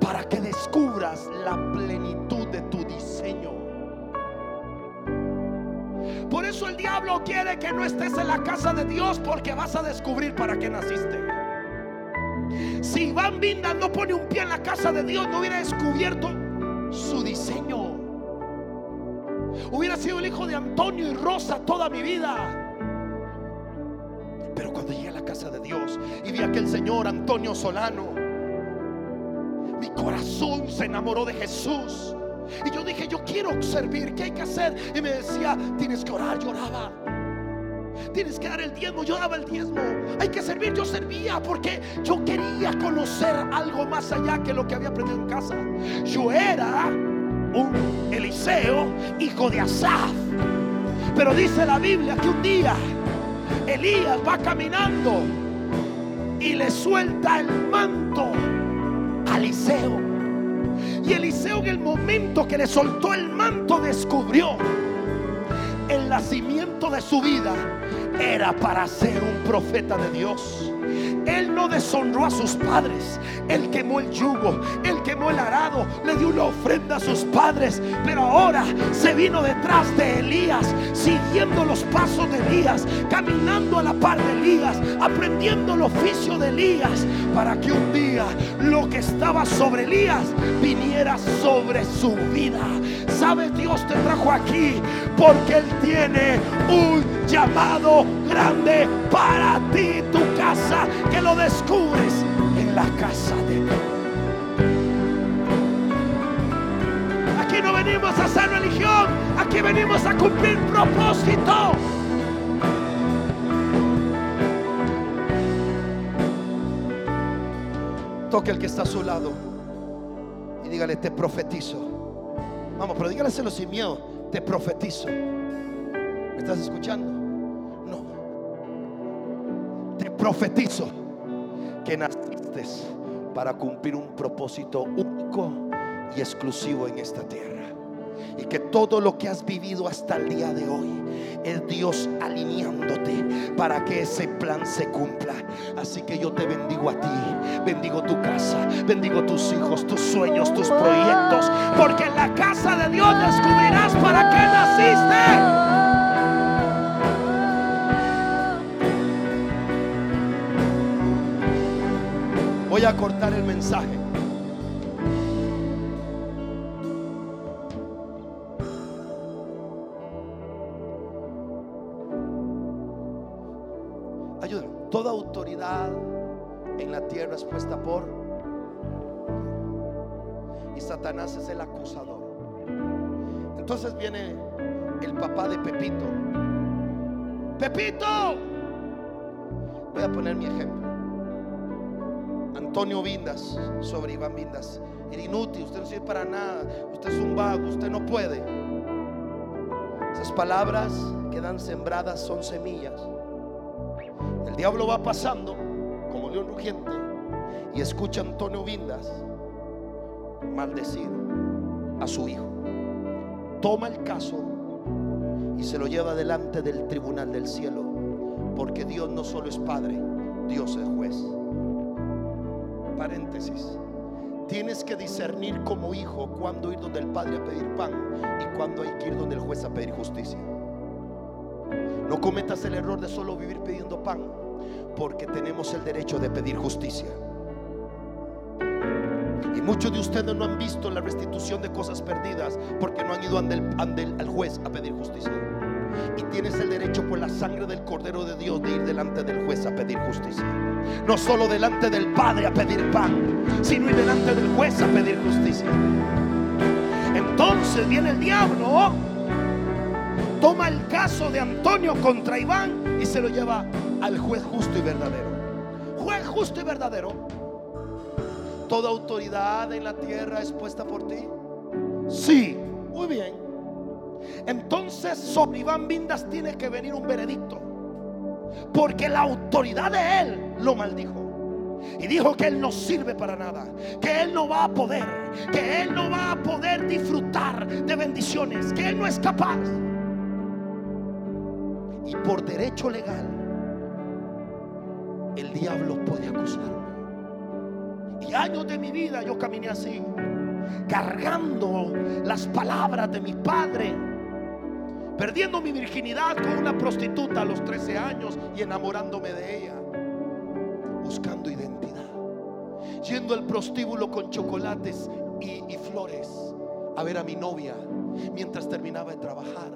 para que descubras la plenitud de tu diseño. Por eso el diablo quiere que no estés en la casa de Dios, porque vas a descubrir para qué naciste. Si Iván Vindas no pone un pie en la casa de Dios, no hubiera descubierto su diseño. Hubiera sido el hijo de Antonio y Rosa toda mi vida. Pero cuando llegué a la casa de Dios y vi a aquel señor Antonio Solano, mi corazón se enamoró de Jesús. Y yo dije, yo quiero servir, ¿qué hay que hacer? Y me decía, tienes que orar. Lloraba. tienes que dar el diezmo. Yo daba el diezmo. Hay que servir, yo servía, porque yo quería conocer algo más allá que lo que había aprendido en casa. Yo era un Eliseo, hijo de Asaf. Pero dice la Biblia que un día Elías va caminando y le suelta el manto a Eliseo. Y Eliseo, en el momento que le soltó el manto, descubrió el nacimiento de su vida era para ser un profeta de Dios. Él no deshonró a sus padres. Él quemó el yugo, él quemó el arado, le dio una ofrenda a sus padres. Pero ahora se vino detrás de Elías, siguiendo los pasos de Elías, caminando a la par de Elías, aprendiendo el oficio de Elías, para que un día lo que estaba sobre Elías viniera sobre su vida. ¿Sabes? Dios te trajo aquí porque Él tiene un llamado grande para ti, tu casa, que lo descubres en la casa de Dios. Aquí no venimos a hacer religión, aquí venimos a cumplir propósito. Toque al que está a su lado y dígale: te profetizo. Vamos, pero dígaleselo sin miedo: te profetizo. ¿Me estás escuchando? Te profetizo que naciste para cumplir un propósito único y exclusivo en esta tierra, y que todo lo que has vivido hasta el día de hoy es Dios alineándote para que ese plan se cumpla. Así que yo te bendigo a ti, bendigo tu casa, bendigo tus hijos, tus sueños, tus proyectos, porque en la casa de Dios descubrirás para qué naciste. Voy a cortar el mensaje. Ayúdenme. Toda autoridad en la tierra es puesta por, y Satanás es el acusador. Entonces viene el papá de Pepito. Pepito, voy a poner mi ejemplo. Antonio Vindas sobre Iván Vindas. Era inútil, usted no sirve para nada, usted es un vago, usted no puede. Esas palabras que dan sembradas son semillas. El diablo va pasando como león rugiente y escucha a Antonio Vindas maldecir a su hijo. Toma el caso y se lo lleva delante del tribunal del cielo, porque Dios no solo es padre, Dios es juez. Paréntesis: tienes que discernir como hijo cuando ir donde el padre a pedir pan y cuando hay que ir donde el juez a pedir justicia. No cometas el error de solo vivir pidiendo pan, porque tenemos el derecho de pedir justicia. Y muchos de ustedes no han visto la restitución de cosas perdidas porque no han ido ante el, ante el, al juez a pedir justicia. Y tienes el derecho por la sangre del Cordero de Dios de ir delante del juez a pedir justicia. No solo delante del Padre a pedir pan, sino ir delante del juez a pedir justicia. Entonces viene el diablo, toma el caso de Antonio contra Iván y se lo lleva al juez justo y verdadero. Juez justo y verdadero. Toda autoridad en la tierra es puesta por ti. Sí, muy bien. Entonces sobre Iván Vindas tiene que venir un veredicto, porque la autoridad de él lo maldijo y dijo que él no sirve para nada, que él no va a poder, que él no va a poder disfrutar de bendiciones, que él no es capaz. Y por derecho legal el diablo puede acusarme. Y años de mi vida yo caminé así, cargando las palabras de mi padre, perdiendo mi virginidad con una prostituta a los trece años y enamorándome de ella, buscando identidad, yendo al prostíbulo con chocolates y, y flores a ver a mi novia mientras terminaba de trabajar,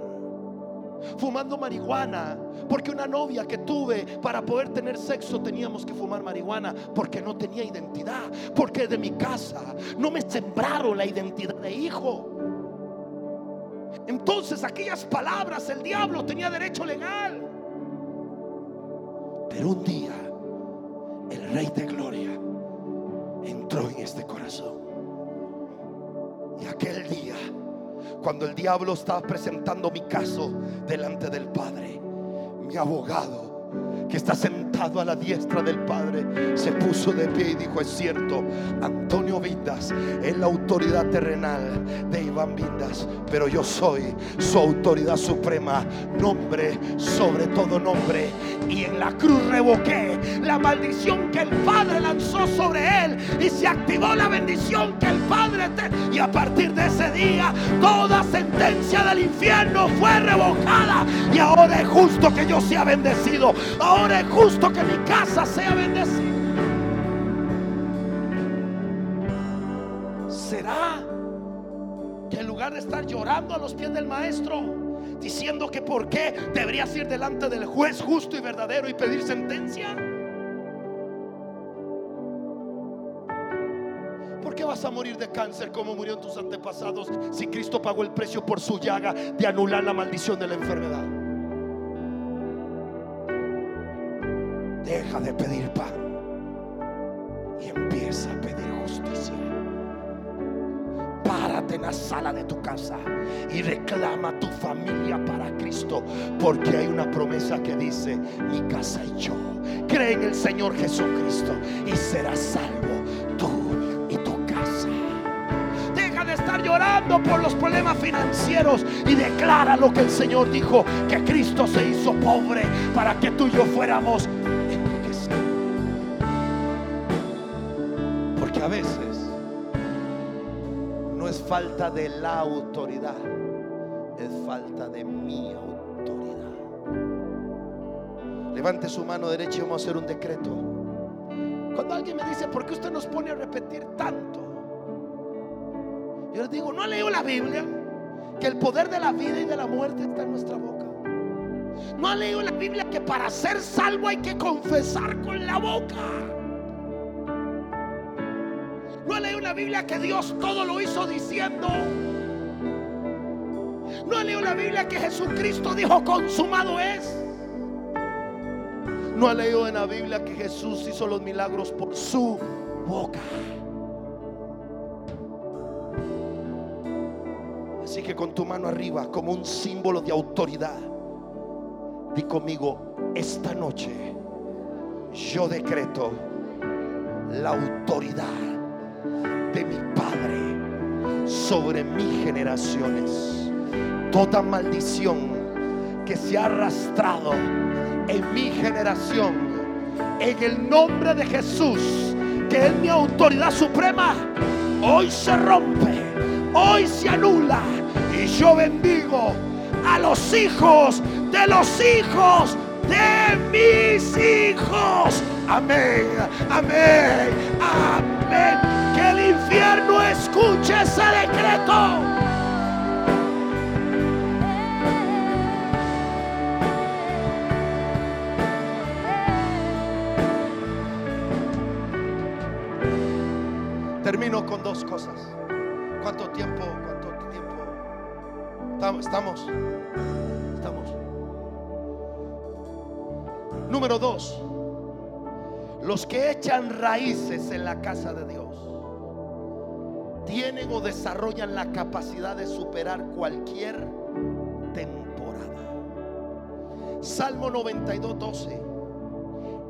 fumando marihuana, porque una novia que tuve, para poder tener sexo teníamos que fumar marihuana, porque no tenía identidad, porque de mi casa no me sembraron la identidad de hijo. Entonces aquellas palabras el diablo tenía derecho legal Pero un día el Rey de Gloria entró en este corazón. Y aquel día, cuando el diablo estaba presentando mi caso delante del Padre, mi abogado que está sentado a la diestra del Padre se puso de pie y dijo: es cierto, Antonio Vindas es la autoridad terrenal de Iván Vindas, pero yo soy su autoridad suprema, nombre sobre todo nombre. Y en la cruz revoqué la maldición que el Padre lanzó sobre él y se activó la bendición que el Padre te... Y a partir de ese día toda sentencia del infierno fue revocada. Y ahora es justo que yo sea bendecido. Ahora es justo que mi casa sea bendecida. ¿Será que en lugar de estar llorando a los pies del maestro, diciendo que por qué deberías ir delante del juez justo y verdadero y pedir sentencia? ¿Por qué vas a morir de cáncer como murieron tus antepasados si Cristo pagó el precio por su llaga de anular la maldición de la enfermedad? Deja de pedir pan y empieza a pedir justicia. Párate en la sala de tu casa y reclama tu familia para Cristo, porque hay una promesa que dice: mi casa y yo. Cree en el Señor Jesucristo y serás salvo tú y tu casa. Deja de estar llorando por los problemas financieros y declara lo que el Señor dijo, que Cristo se hizo pobre para que tú y yo fuéramos. A veces no es falta de la autoridad, es falta de mi autoridad. Levante su mano derecha y vamos a hacer un decreto. Cuando alguien me dice: ¿por qué usted nos pone a repetir tanto? Yo les digo: no leo la Biblia, que el poder de la vida y de la muerte está en nuestra boca. No ha leído la Biblia, que para ser salvo hay que confesar con la boca. No ha leído la Biblia, que Dios todo lo hizo diciendo. No ha leído la Biblia, que Jesucristo dijo: consumado es. No ha leído en la Biblia que Jesús hizo los milagros por su boca. Así que con tu mano arriba, como un símbolo de autoridad, di conmigo: esta noche yo decreto la autoridad de mi Padre sobre mis generaciones. Toda maldición que se ha arrastrado en mi generación, en el nombre de Jesús, que es mi autoridad suprema, hoy se rompe, hoy se anula. Y yo bendigo a los hijos de los hijos de mis hijos. Amén, amén, amén. Que el infierno escuche ese decreto. Termino con dos cosas. ¿Cuánto tiempo? ¿Cuánto tiempo? Estamos. Estamos. Número dos. Los que echan raíces en la casa de Dios tienen o desarrollan la capacidad de superar cualquier temporada. Salmo noventa y dos, doce.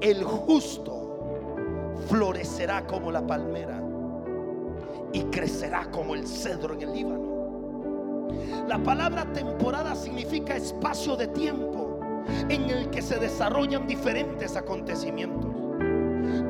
El justo florecerá como la palmera y crecerá como el cedro en el Líbano. La palabra temporada significa espacio de tiempo en el que se desarrollan diferentes acontecimientos.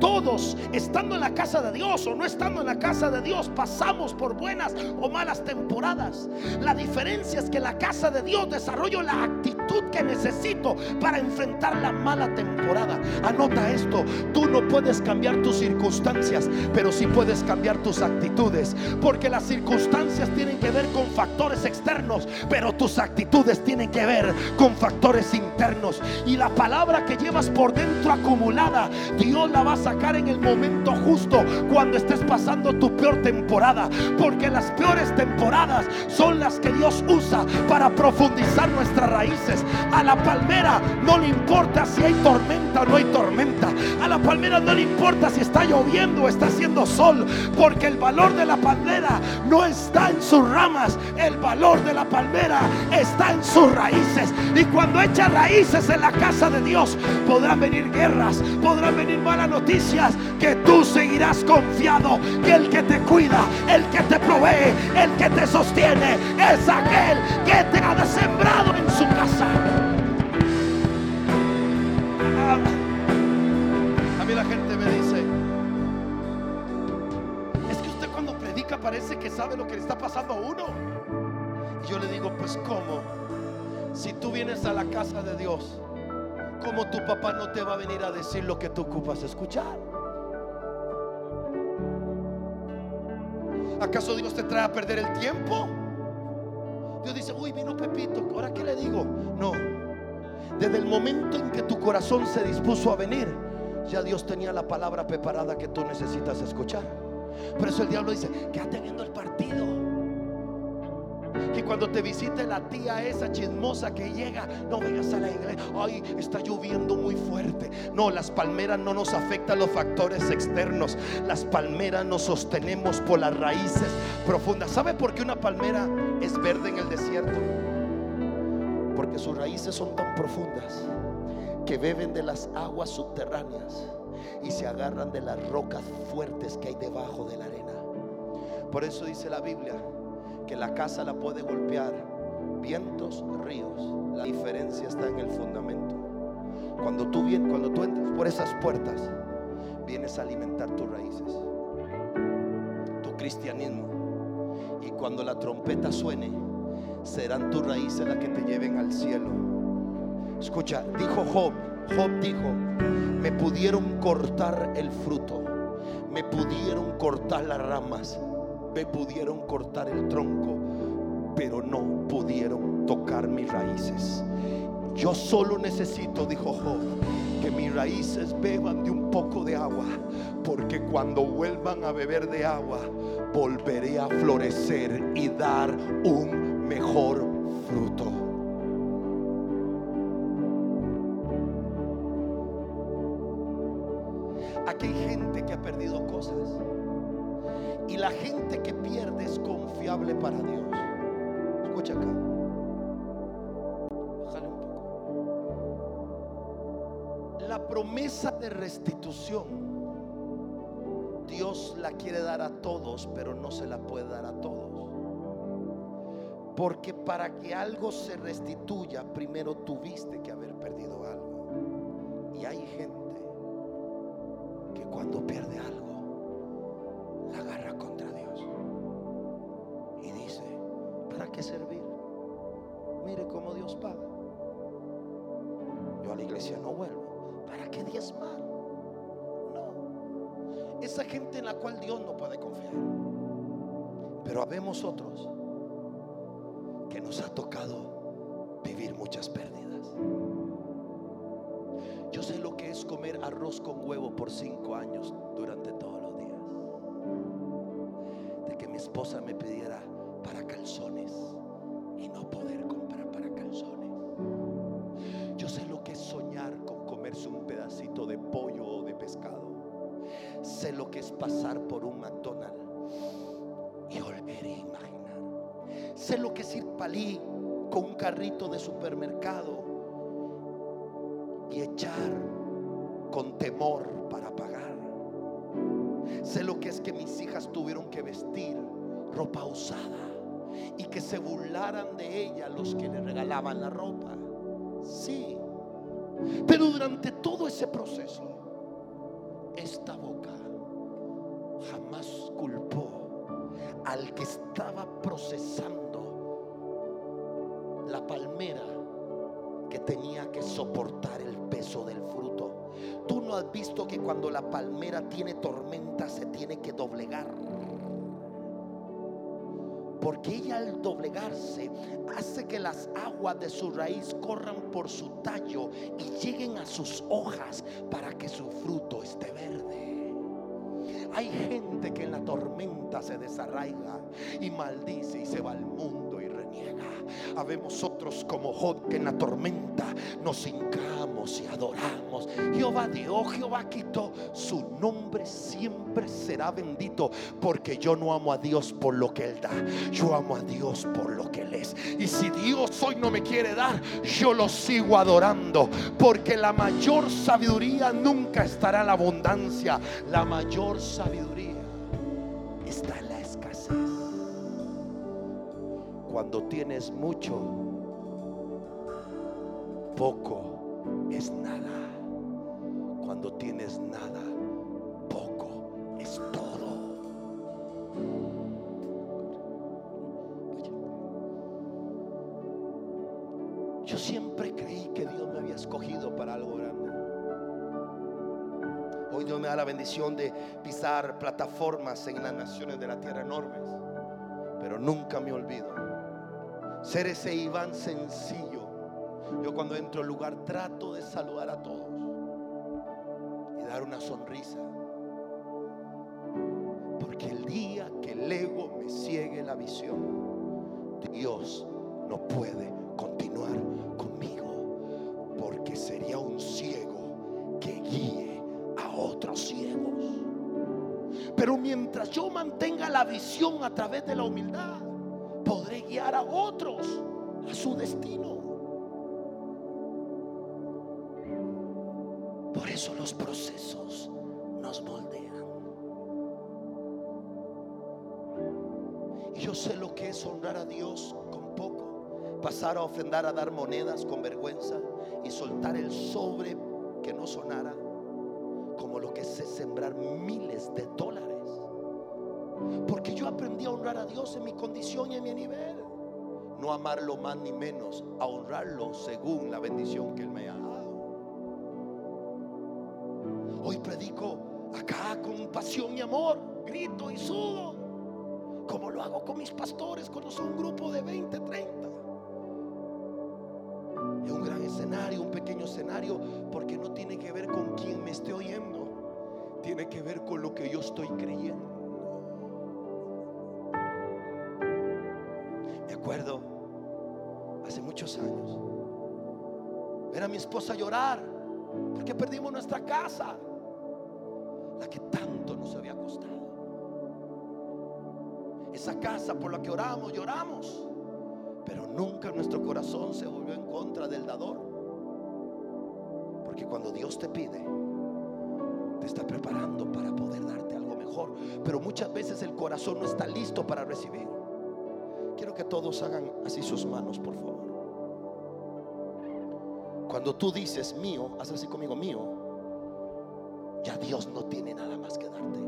Todos, estando en la casa de Dios o no estando en la casa de Dios, pasamos por buenas o malas temporadas. La diferencia es que en la casa de Dios desarrollo la actitud que necesito para enfrentar la mala temporada. Anota esto: tú no puedes cambiar tus circunstancias, pero sí puedes cambiar tus actitudes, porque las circunstancias tienen que ver con factores externos, pero tus actitudes tienen que ver con factores internos. Y la palabra que llevas por dentro acumulada, Dios la va a sacar en el momento justo, cuando estés pasando tu peor temporada, porque las peores temporadas son las que Dios usa para profundizar nuestras raíces, Dios. A la palmera no le importa si hay tormenta o no hay tormenta. A la palmera no le importa si está lloviendo o está haciendo sol, porque el valor de la palmera no está en sus ramas. El valor de la palmera está en sus raíces. Y cuando echa raíces en la casa de Dios, podrán venir guerras, podrán venir malas noticias, que tú seguirás confiado que el que te cuida, el que te provee, el que te sostiene, es aquel que te ha sembrado en su casa. Ah, a mí la gente me dice, es que usted cuando predica parece que sabe lo que le está pasando a uno. Y yo le digo, pues ¿cómo? Si tú vienes a la casa de Dios, ¿cómo tu papá no te va a venir a decir lo que tú ocupas escuchar? ¿Acaso Dios te trae a perder el tiempo? Dios dice, uy, vino Pepito, ¿ahora qué le digo? No, desde el momento en que tu corazón se dispuso a venir, ya Dios tenía la palabra preparada que tú necesitas escuchar. Por eso el diablo dice, quédate viendo el partido, que cuando te visite la tía esa chismosa que llega, no vengas a la iglesia, ay, está lloviendo muy fuerte. No, las palmeras no nos afectan los factores externos. Las palmeras nos sostenemos por las raíces profundas. ¿Sabe por qué una palmera es verde en el desierto? Porque sus raíces son tan profundas que beben de las aguas subterráneas y se agarran de las rocas fuertes que hay debajo de la arena. Por eso dice la Biblia que la casa la puede golpear vientos, ríos. La diferencia está en el fundamento. Cuando tú vienes, cuando tú entras por esas puertas, vienes a alimentar tus raíces, tu cristianismo. Y cuando la trompeta suene, serán tus raíces las que te lleven al cielo. Escucha, dijo Job, Job dijo, me pudieron cortar el fruto, me pudieron cortar las ramas, me pudieron cortar el tronco, pero no pudieron tocar mis raíces. Yo solo necesito, dijo Job, que mis raíces beban de un poco de agua, porque cuando vuelvan a beber de agua, volveré a florecer y dar un mejor fruto. Aquí hay gente que ha perdido cosas. Y la gente que pierde es confiable para Dios. Escucha acá. Bájale un poco. La promesa de restitución Dios la quiere dar a todos, pero no se la puede dar a todos. Porque para que algo se restituya, primero tuviste que haber perdido algo. Y hay gente que cuando pierde algo la agarra contra Dios y dice, ¿para qué servir? Mire cómo Dios paga. Yo a la iglesia no vuelvo. ¿Para qué diezmar? No. Esa gente en la cual Dios no puede confiar. Pero habemos otros que nos ha tocado vivir muchas pérdidas. Yo sé lo que es comer arroz con huevo por cinco años durante todo. Mi esposa me pidiera para calzones y no poder comprar para calzones. Yo sé lo que es soñar con comerse un pedacito de pollo o de pescado. Sé lo que es pasar por un McDonald's y volver a imaginar. Sé lo que es ir Palí con un carrito de supermercado y echar con temor para pagar. Sé lo que es que mis hijas tuvieron que vestir ropa usada y que se burlaran de ella los que le regalaban la ropa. Sí, pero durante todo ese proceso, esta boca jamás culpó al que estaba procesando la palmera que tenía que soportar el peso del fruto. Tú no has visto que cuando la palmera tiene tormenta se tiene que doblegar, porque ella al doblegarse hace que las aguas de su raíz corran por su tallo y lleguen a sus hojas para que su fruto esté verde. Hay gente que en la tormenta se desarraiga y maldice y se va al mundo y reniega. habemos otros como Job, que en la tormenta nos hincamos y adoramos. Jehová dio, Jehová quitó, su nombre siempre será bendito, porque yo no amo a Dios por lo que Él da, yo amo a Dios por lo que Él es. Y si Dios hoy no me quiere dar, yo lo sigo adorando, porque la mayor sabiduría nunca estará en la abundancia, la mayor sabiduría está en la escasez. Cuando tienes mucho, poco es nada. Cuando tienes nada, poco es todo. Yo siempre creí que Dios me había escogido para algo grande. Hoy Dios me da la bendición de pisar plataformas en las naciones de la tierra enormes, pero nunca me olvido ser ese Iván sencillo. Yo cuando entro al lugar trato de saludar a todos y dar una sonrisa, porque el día que el ego me ciegue la visión, Dios no puede continuar conmigo, porque sería un ciego que guíe a otros ciegos. Pero mientras yo mantenga la visión a través de la humildad, podré guiar a otros a su destino. Por eso los procesos nos moldean. Y yo sé lo que es honrar a Dios con poco, pasar a ofrendar, a dar monedas con vergüenza y soltar el sobre que no sonara, como lo que sé sembrar miles de dólares. Porque yo aprendí a honrar a Dios en mi condición y en mi nivel, no amarlo más ni menos, a honrarlo según la bendición que Él me ha dado. Hoy predico acá con pasión y amor, grito y sudo, como lo hago con mis pastores cuando son un grupo de veinte, treinta, es un gran escenario, un pequeño escenario, porque no tiene que ver con quien me esté oyendo, tiene que ver con lo que yo estoy creyendo. Recuerdo hace muchos años ver a mi esposa llorar porque perdimos nuestra casa, la que tanto nos había costado. Esa casa por la que oramos, lloramos, pero nunca nuestro corazón se volvió en contra del dador, porque cuando Dios te pide, te está preparando para poder darte algo mejor, pero muchas veces el corazón no está listo para recibir. Quiero que todos hagan así sus manos, por favor. Cuando tú dices mío, haz así conmigo, mío, ya Dios no tiene nada más que darte.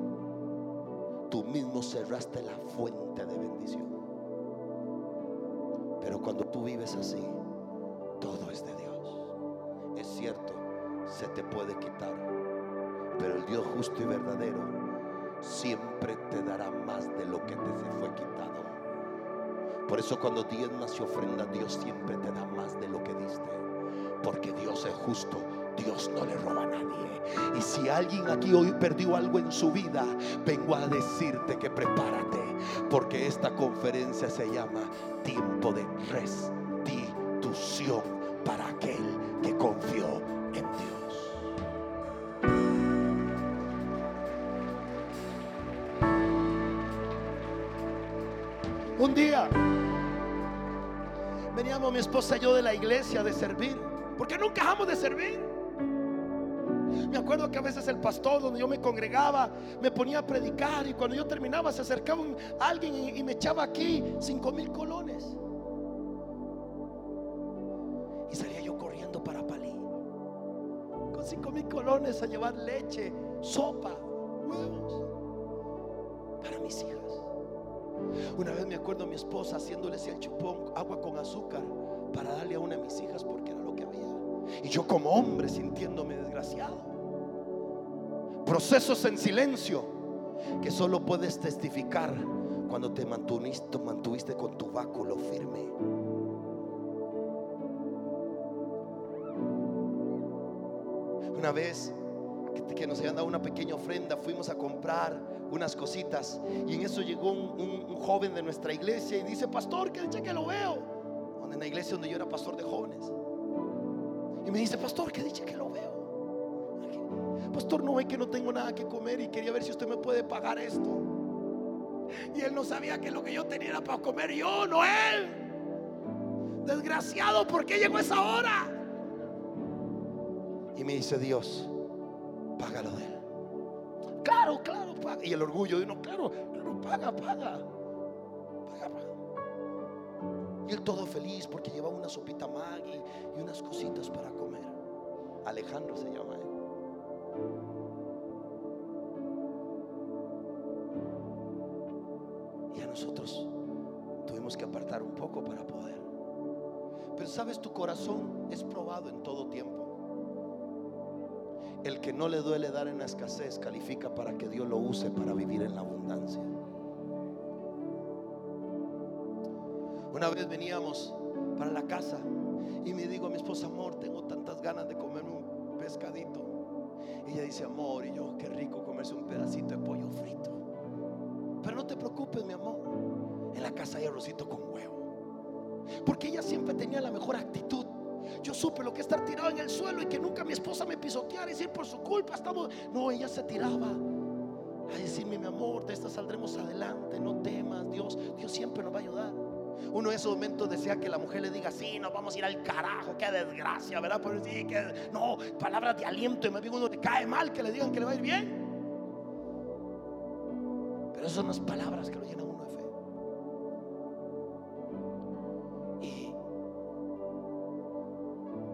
Tú mismo cerraste la fuente de bendición. Pero cuando tú vives así, todo es de Dios. Es cierto, se te puede quitar, pero el Dios justo y verdadero siempre te dará más de lo que te fue quitado. Por eso cuando diezmas y ofrendas, Dios siempre te da más de lo que diste, porque Dios es justo, Dios no le roba a nadie. Y si alguien aquí hoy perdió algo en su vida, vengo a decirte que prepárate, porque esta conferencia se llama Tiempo de Restitución para aquel que confió en Dios. Un día veníamos mi esposa y yo de la iglesia de servir, porque nunca dejamos de servir. Me acuerdo que a veces el pastor donde yo me congregaba me ponía a predicar, y cuando yo terminaba se acercaba un, alguien y, y me echaba aquí cinco mil colones, y salía yo corriendo para Palí con cinco mil colones a llevar leche, sopa, huevos para mis hijas. Una vez me acuerdo a mi esposa haciéndoles el chupón, agua con azúcar, para darle a una de mis hijas, porque era lo que había. Y yo como hombre sintiéndome desgraciado. Procesos en silencio que solo puedes testificar cuando te mantuviste, mantuviste con tu báculo firme. Una vez que nos habían dado una pequeña ofrenda, fuimos a comprar unas cositas, y en eso llegó un, un, un joven de nuestra iglesia y dice: pastor, que dice que lo veo. Faraón en la iglesia donde yo era pastor de jóvenes. Y me dice: pastor, ¿qué dice que lo veo? Pastor, ¿no ve que no tengo nada que comer y quería ver si usted me puede pagar esto? Y él no sabía que lo que yo tenía era para comer yo, no él. Desgraciado, ¿por qué llegó esa hora? Y me dice: Dios, págalo de él. Claro, claro, paga. Y el orgullo de uno: claro, claro, paga, paga. Paga, paga. Y él todo feliz porque llevaba una sopita Maggi y unas cositas para comer. Alejandro se llama él. Y a nosotros tuvimos que apartar un poco para poder. Pero sabes, tu corazón es probado en todo tiempo. El que no le duele dar en la escasez califica para que Dios lo use para vivir en la abundancia. Una vez veníamos para la casa y me digo a mi esposa: amor, tengo tantas ganas de comerme un pescadito. Y ella dice: amor, y yo, qué rico comerse un pedacito de pollo frito. Pero no te preocupes, mi amor, en la casa hay arrocito con huevo. Porque ella siempre tenía la mejor actitud. Yo supe lo que estar tirado en el suelo y que nunca mi esposa me pisoteara y decir: por su culpa estamos. No, ella se tiraba a decirme: mi amor, de esta saldremos adelante, no temas, Dios, Dios siempre nos va a ayudar. Uno de esos momentos desea que la mujer le diga: sí, nos vamos a ir al carajo, qué desgracia, ¿verdad? Pero sí, que no, palabras de aliento. Y más bien uno le cae mal que le digan que le va a ir bien. Pero esas son las palabras que lo llenan uno de fe. Y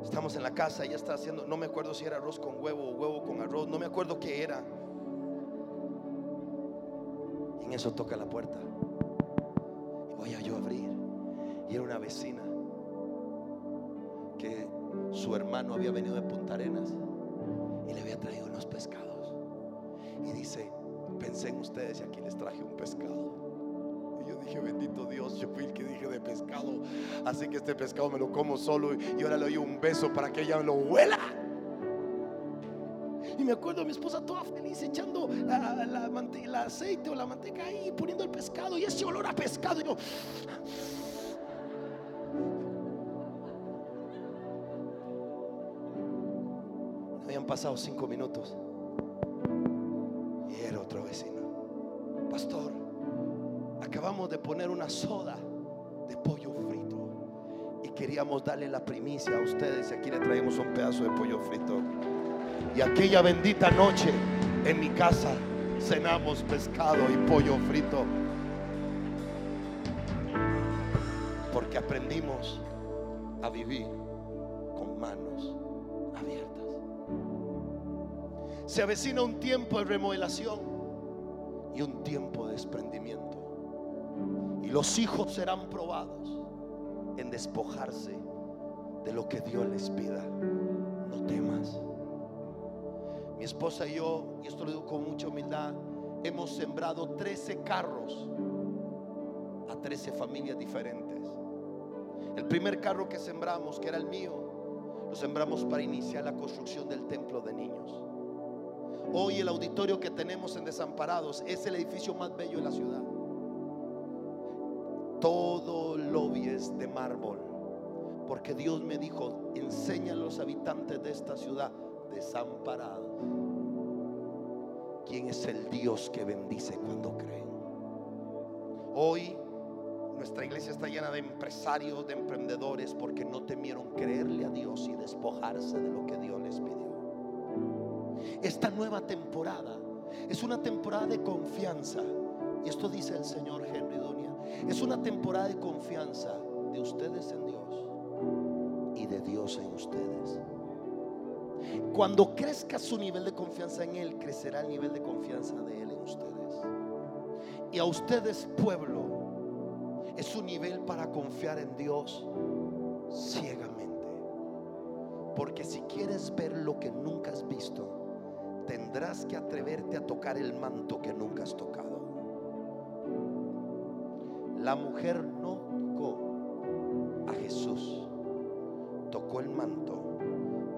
estamos en la casa, ella está haciendo, no me acuerdo si era arroz con huevo o huevo con arroz, no me acuerdo qué era. Y en eso toca la puerta. Voy a yo abrir. Y era una vecina que su hermano había venido de Puntarenas y le había traído unos pescados. Y dice: pensé en ustedes y aquí les traje un pescado. Y yo dije: bendito Dios, yo fui el que dije de pescado, así que este pescado me lo como solo. Y ahora le doy un beso para que ella me lo huela. Y me acuerdo a mi esposa toda feliz echando la, la, la, el aceite o la manteca ahí, poniendo el pescado y ese olor a pescado. Y yo, habían pasado cinco minutos y era otro vecino: pastor, acabamos de poner una soda de pollo frito y queríamos darle la primicia a ustedes y aquí le traemos un pedazo de pollo frito. Y aquella bendita noche en mi casa cenamos pescado y pollo frito, porque aprendimos a vivir con manos abiertas. Se avecina un tiempo de remodelación y un tiempo de desprendimiento. Y los hijos serán probados en despojarse de lo que Dios les pida. No temas. Mi esposa y yo, y esto lo digo con mucha humildad, hemos sembrado trece carros a trece familias diferentes. El primer carro que sembramos, que era el mío, lo sembramos para iniciar la construcción del templo de niños. Hoy el auditorio que tenemos en Desamparados es el edificio más bello de la ciudad. Todo lobby es de mármol, porque Dios me dijo: enseña a los habitantes de esta ciudad desamparados quién es el Dios que bendice cuando creen. Hoy nuestra iglesia está llena de empresarios, de emprendedores, porque no temieron creerle a Dios y despojarse de lo que Dios les pidió. Esta nueva temporada es una temporada de confianza, y esto dice el señor Henry Dunia: es una temporada de confianza de ustedes en Dios y de Dios en ustedes. Cuando crezca su nivel de confianza en Él, crecerá el nivel de confianza de Él en ustedes. Y a ustedes, pueblo, es un nivel para confiar en Dios ciegamente. Porque si quieres ver lo que nunca has visto, tendrás que atreverte a tocar el manto que nunca has tocado. La mujer no tocó a Jesús, tocó el manto.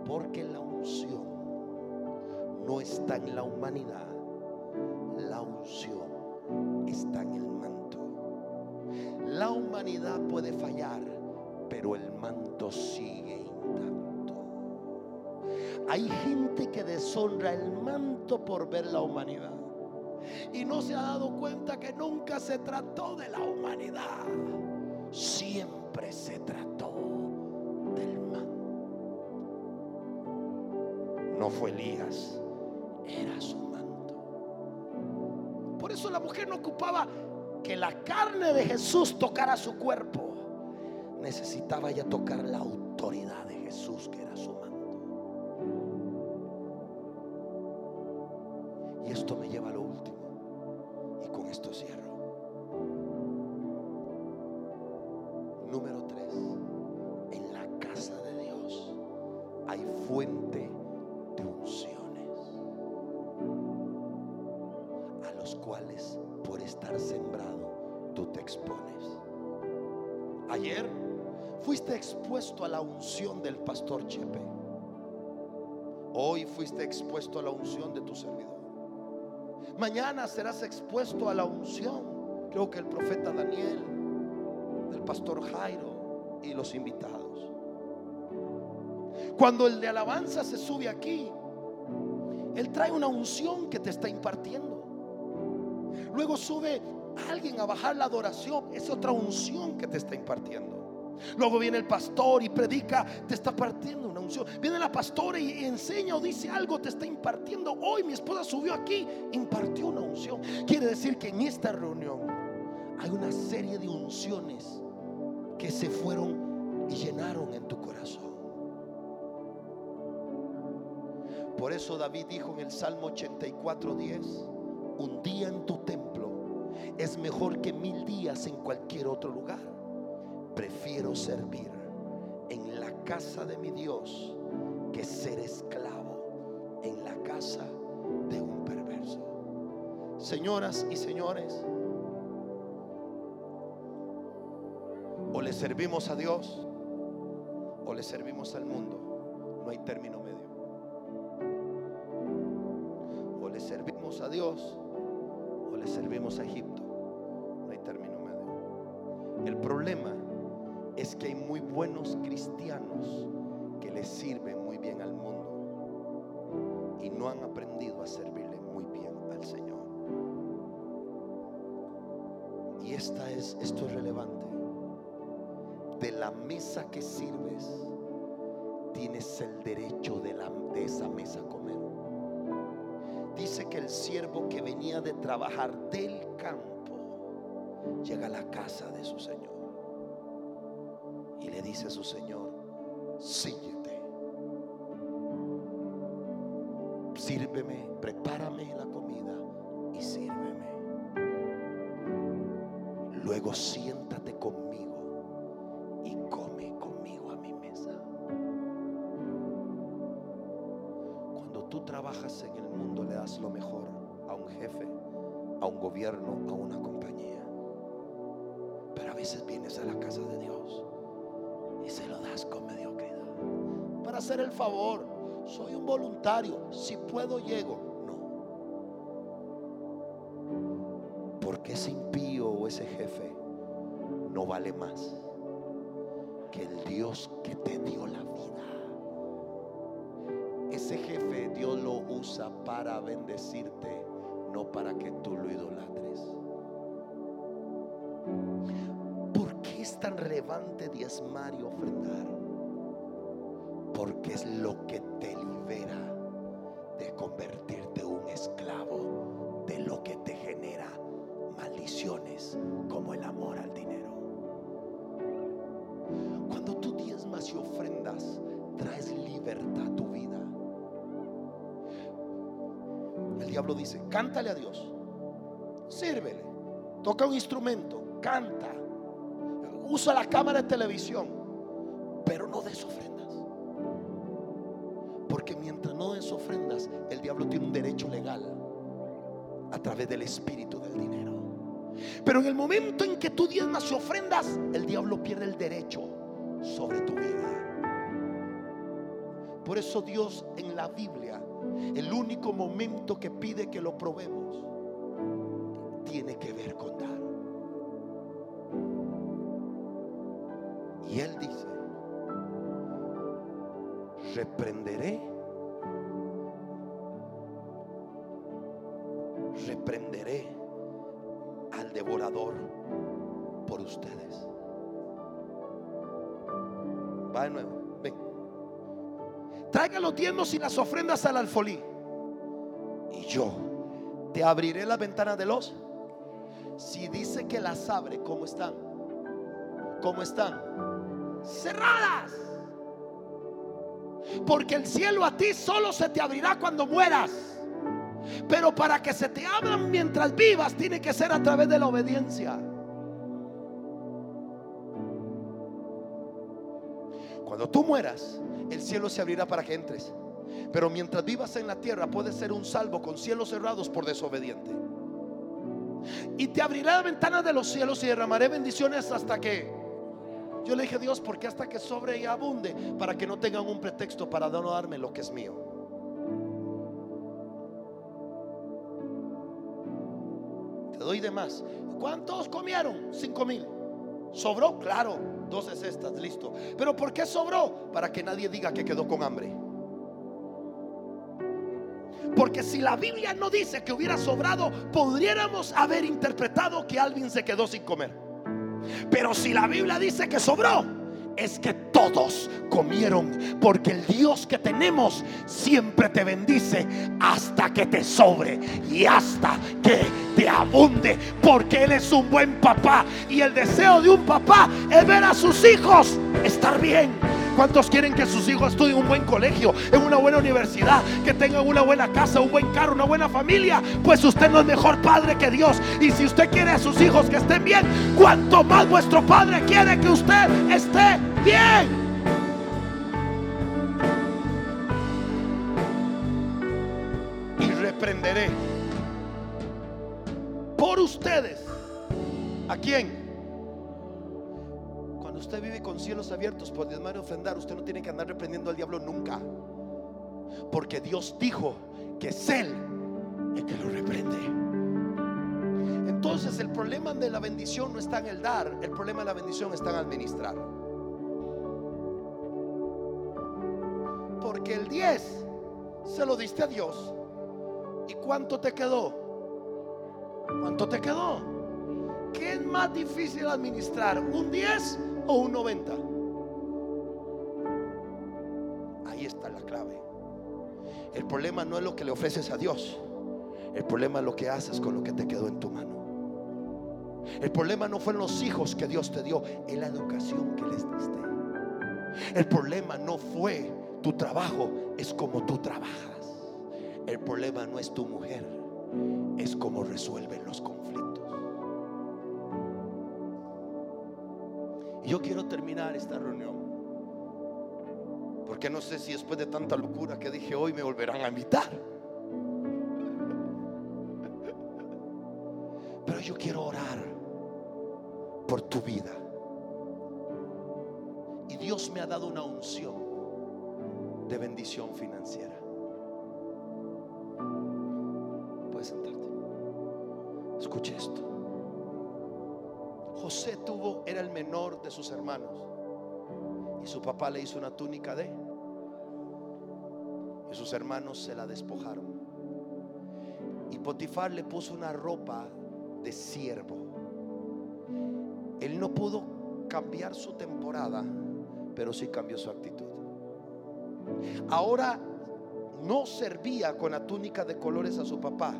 Porque la unción no está en la humanidad, la unción está en el manto. La humanidad puede fallar, pero el manto sigue intacto. Hay gente que deshonra el manto por ver la humanidad y no se ha dado cuenta que nunca se trató de la humanidad, siempre se trató del manto. No fue Elías, era su manto. Por eso la mujer no ocupaba que la carne de Jesús tocara su cuerpo, necesitaba ya tocar la autoridad de Jesús, que era su manto. Y esto me lleva a lo último, y con esto cierro. Número tres, en la casa de Dios hay fuente de unciones, a los cuales por estar sembrado tú te expones. Ayer fuiste expuesto a la unción del pastor Chepe. Hoy fuiste expuesto a la unción de tu servidor. Mañana serás expuesto a la unción, creo que el profeta Daniel, del pastor Jairo y los invitados. Cuando el de alabanza se sube aquí, él trae una unción que te está impartiendo. Luego sube alguien a bajar la adoración, es otra unción que te está impartiendo. Luego viene el pastor y predica, te está partiendo una unción. Viene la pastora y enseña o dice algo, te está impartiendo. Hoy mi esposa subió aquí, impartió una unción. Quiere decir que en esta reunión hay una serie de unciones que se fueron y llenaron en tu corazón. Por eso David dijo en el Salmo ochenta y cuatro diez: un día en tu templo es mejor que mil días en cualquier otro lugar. Prefiero servir en la casa de mi Dios que ser esclavo en la casa de un perverso. Señoras y señores, o le servimos a Dios o le servimos al mundo, no hay término medio. O le servimos a Dios o le servimos a Egipto, no hay término medio. El problema es que hay muy buenos cristianos que le sirven muy bien al mundo y no han aprendido a servirle muy bien al Señor. Y esta es, esto es relevante. De la mesa que sirves, tienes el derecho de, la, de esa mesa a comer. Dice que el siervo que venía de trabajar del campo llega a la casa de su señor y le dice a su señor: síguete, sírveme, prepárame la comida y sírveme. Luego siéntate conmigo y come conmigo a mi mesa. Cuando tú trabajas en el mundo, le das lo mejor a un jefe, a un gobierno, a una compañía. Pero a veces vienes a la casa de Dios y se lo das con mediocridad. Para hacer el favor, soy un voluntario, si puedo llego. No, porque ese impío o ese jefe no vale más que el Dios que te dio la vida. Ese jefe Dios lo usa para bendecirte, no para que tú lo idolatres. Es tan relevante diezmar y ofrendar, porque es lo que te libera de convertirte un esclavo de lo que te genera maldiciones como el amor al dinero. Cuando tú diezmas y ofrendas, traes libertad a tu vida. El diablo dice: cántale a Dios, sírvele, toca un instrumento, canta, usa la cámara de televisión, pero no des ofrendas. Porque mientras no des ofrendas, el diablo tiene un derecho legal a través del espíritu del dinero. Pero en el momento en que tú diezmas y ofrendas, el diablo pierde el derecho sobre tu vida. Por eso Dios en la Biblia, el único momento que pide que lo probemos, tiene que ver con dar. Y él dice: reprenderé, reprenderé al devorador por ustedes. Va de nuevo, ven. Traigan los diezmos y las ofrendas al alfolí, y yo te abriré las ventanas de los. Si dice que las abre, ¿cómo están? ¿Cómo están? Cerradas. Porque el cielo a ti solo se te abrirá cuando mueras. Pero para que se te abran mientras vivas, tiene que ser a través de la obediencia. Cuando tú mueras, el cielo se abrirá para que entres. Pero mientras vivas en la tierra, puedes ser un salvo con cielos cerrados por desobediente. Y te abriré la ventana de los cielos y derramaré bendiciones hasta que, yo le dije a Dios, porque hasta que sobre y abunde, para que no tengan un pretexto para no darme lo que es mío. Te doy de más. ¿Cuántos comieron? Cinco mil. ¿Sobró? Claro, doce cestas, listo. ¿Pero por qué sobró? Para que nadie diga que quedó con hambre. Porque si la Biblia no dice que hubiera sobrado, podríamos haber interpretado que alguien se quedó sin comer. Pero si la Biblia dice que sobró, es que todos comieron. Porque el Dios que tenemos siempre te bendice hasta que te sobre y hasta que te abunde. Porque Él es un buen papá, y el deseo de un papá es ver a sus hijos estar bien. ¿Cuántos quieren que sus hijos estudien en un buen colegio, en una buena universidad, que tengan una buena casa, un buen carro, una buena familia? Pues usted no es mejor padre que Dios. Y si usted quiere a sus hijos que estén bien, ¿cuánto más vuestro Padre quiere que usted esté bien? Y reprenderé por ustedes. ¿A quién? Usted vive con cielos abiertos por diezmar y ofrendar. Usted no tiene que andar reprendiendo al diablo nunca, porque Dios dijo que es Él el que lo reprende. Entonces el problema de la bendición no está en el dar, el problema de la bendición está en administrar. Porque el diez se lo diste a Dios, ¿y cuánto te quedó? ¿Cuánto te quedó? ¿Qué es más difícil administrar? ¿Un diez o un noventa? Ahí está la clave. El problema no es lo que le ofreces a Dios, el problema es lo que haces con lo que te quedó en tu mano. El problema no fueron los hijos que Dios te dio, es la educación que les diste. El problema no fue tu trabajo, es como tú trabajas. El problema no es tu mujer, es como resuelven los conflictos. Yo quiero terminar esta reunión, porque no sé si después de tanta locura que dije hoy me volverán a invitar. Pero yo quiero orar por tu vida. Y Dios me ha dado una unción de bendición financiera. Puedes sentarte. Escuche esto. José tuvo, era el menor de sus hermanos, y su papá le hizo una túnica de, y sus hermanos se la despojaron, y Potifar le puso una ropa de siervo. Él no pudo cambiar su temporada, pero sí cambió su actitud. Ahora no servía con la túnica de colores a su papá,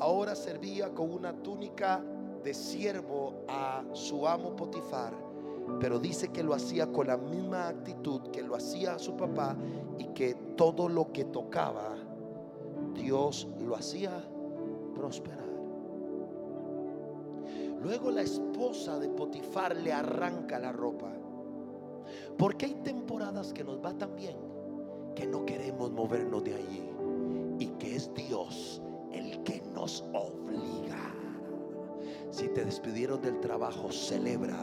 ahora servía con una túnica de siervo a su amo Potifar, pero dice que lo hacía con la misma actitud que lo hacía a su papá, y que todo lo que tocaba Dios lo hacía prosperar. Luego la esposa de Potifar le arranca la ropa, porque hay temporadas que nos va tan bien que no queremos movernos de allí, y que es Dios el que nos obliga. Si te despidieron del trabajo, celebra,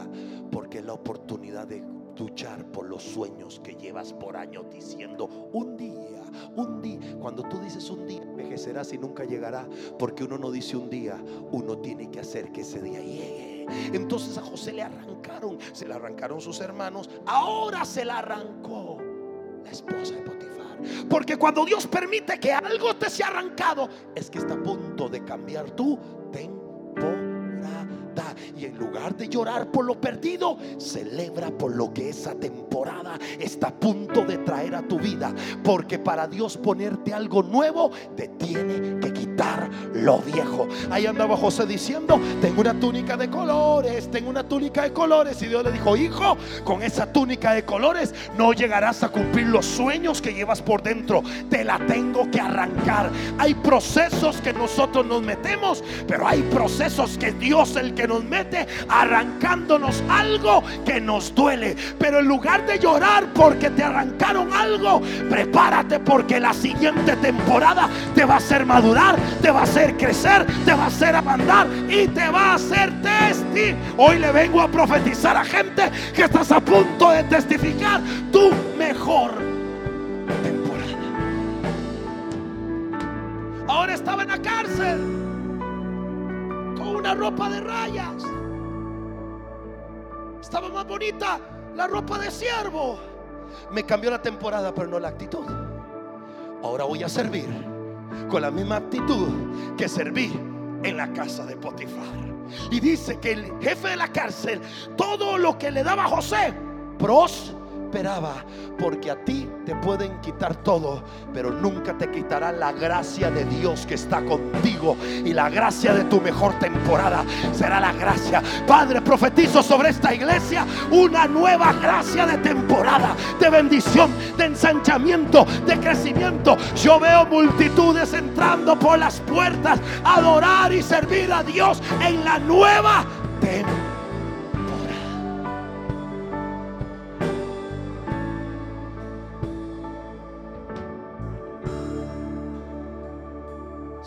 porque es la oportunidad de luchar por los sueños que llevas por años diciendo. Un día, un día, cuando tú dices un día, envejecerás y nunca llegará, porque uno no dice un día, uno tiene que hacer que ese día llegue. Entonces a José le arrancaron, se le arrancaron sus hermanos, ahora se la arrancó la esposa de Potifar. Porque cuando Dios permite que algo te sea arrancado, es que está a punto de cambiar tu temporada. Y en lugar de llorar por lo perdido, celebra por lo que esa temporada está a punto de traer a tu vida. Porque para Dios ponerte algo nuevo, te tiene que quitar lo viejo. Ahí andaba José diciendo: tengo una túnica de colores, tengo una túnica de colores. Y Dios le dijo: hijo, con esa túnica de colores no llegarás a cumplir los sueños que llevas por dentro. Te la tengo que arrancar. Hay procesos que nosotros nos metemos, pero hay procesos que Dios, el que nos mete, arrancándonos algo que nos duele. Pero en lugar de llorar porque te arrancaron algo, prepárate, porque la siguiente temporada te va a hacer madurar, te va a hacer crecer, te va a hacer avanzar y te va a hacer testigo. Hoy le vengo a profetizar a gente que estás a punto de testificar tu mejor temporada. Ahora estaba en la cárcel, la ropa de rayas. Estaba más bonita la ropa de siervo. Me cambió la temporada, pero no la actitud. Ahora voy a servir con la misma actitud que serví en la casa de Potifar. Y dice que el jefe de la cárcel, todo lo que le daba a José, prosperaba. Porque a ti te pueden quitar todo, pero nunca te quitará la gracia de Dios que está contigo. Y la gracia de tu mejor temporada será la gracia. Padre, profetizo sobre esta iglesia una nueva gracia de temporada, de bendición, de ensanchamiento, de crecimiento. Yo veo multitudes entrando por las puertas a adorar y servir a Dios en la nueva temporada.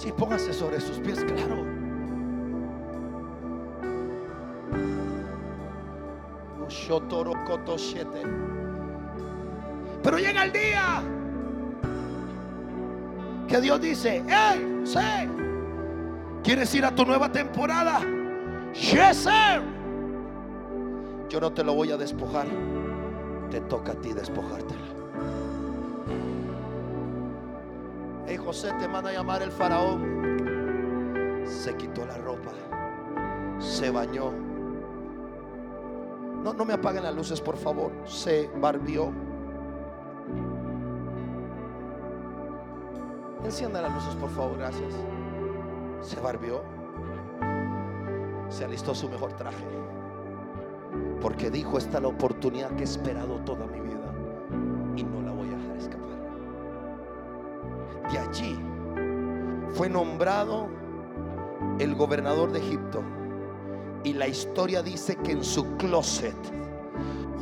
Y póngase sobre sus pies, claro. Pero llega el día que Dios dice: hey, sé, ¿quieres ir a tu nueva temporada? Yes, sir. Yo no te lo voy a despojar, te toca a ti despojártela. Hey, José, te manda a llamar el faraón. Se quitó la ropa, se bañó. No, no me apaguen las luces, por favor. Se barbió. Enciendan las luces, por favor, gracias. Se barbió. Se alistó su mejor traje, porque dijo: esta es la oportunidad que he esperado toda mi vida y no la voy a dejar escapar. De allí fue nombrado el gobernador de Egipto. Y la historia dice que en su closet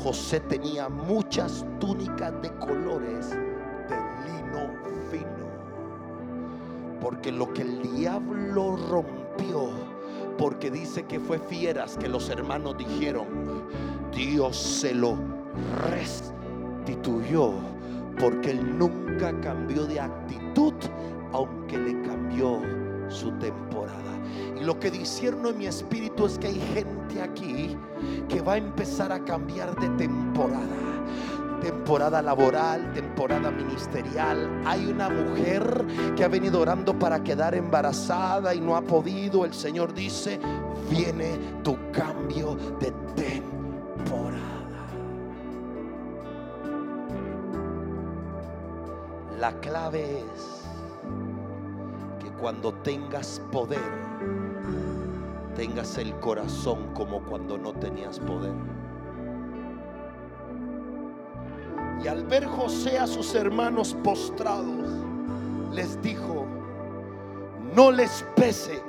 José tenía muchas túnicas de colores de lino fino. Porque lo que el diablo rompió, porque dice que fue fieras que los hermanos dijeron, Dios se lo restituyó. Porque él nunca cambió de actitud, aunque le cambió su temporada. Y lo que discierno en mi espíritu es que hay gente aquí que va a empezar a cambiar de temporada. Temporada laboral, temporada ministerial. Hay una mujer que ha venido orando para quedar embarazada y no ha podido. El Señor dice: viene tu cambio de temporada. La clave es que cuando tengas poder, tengas el corazón como cuando no tenías poder. Y al ver José a sus hermanos postrados, les dijo: no les pese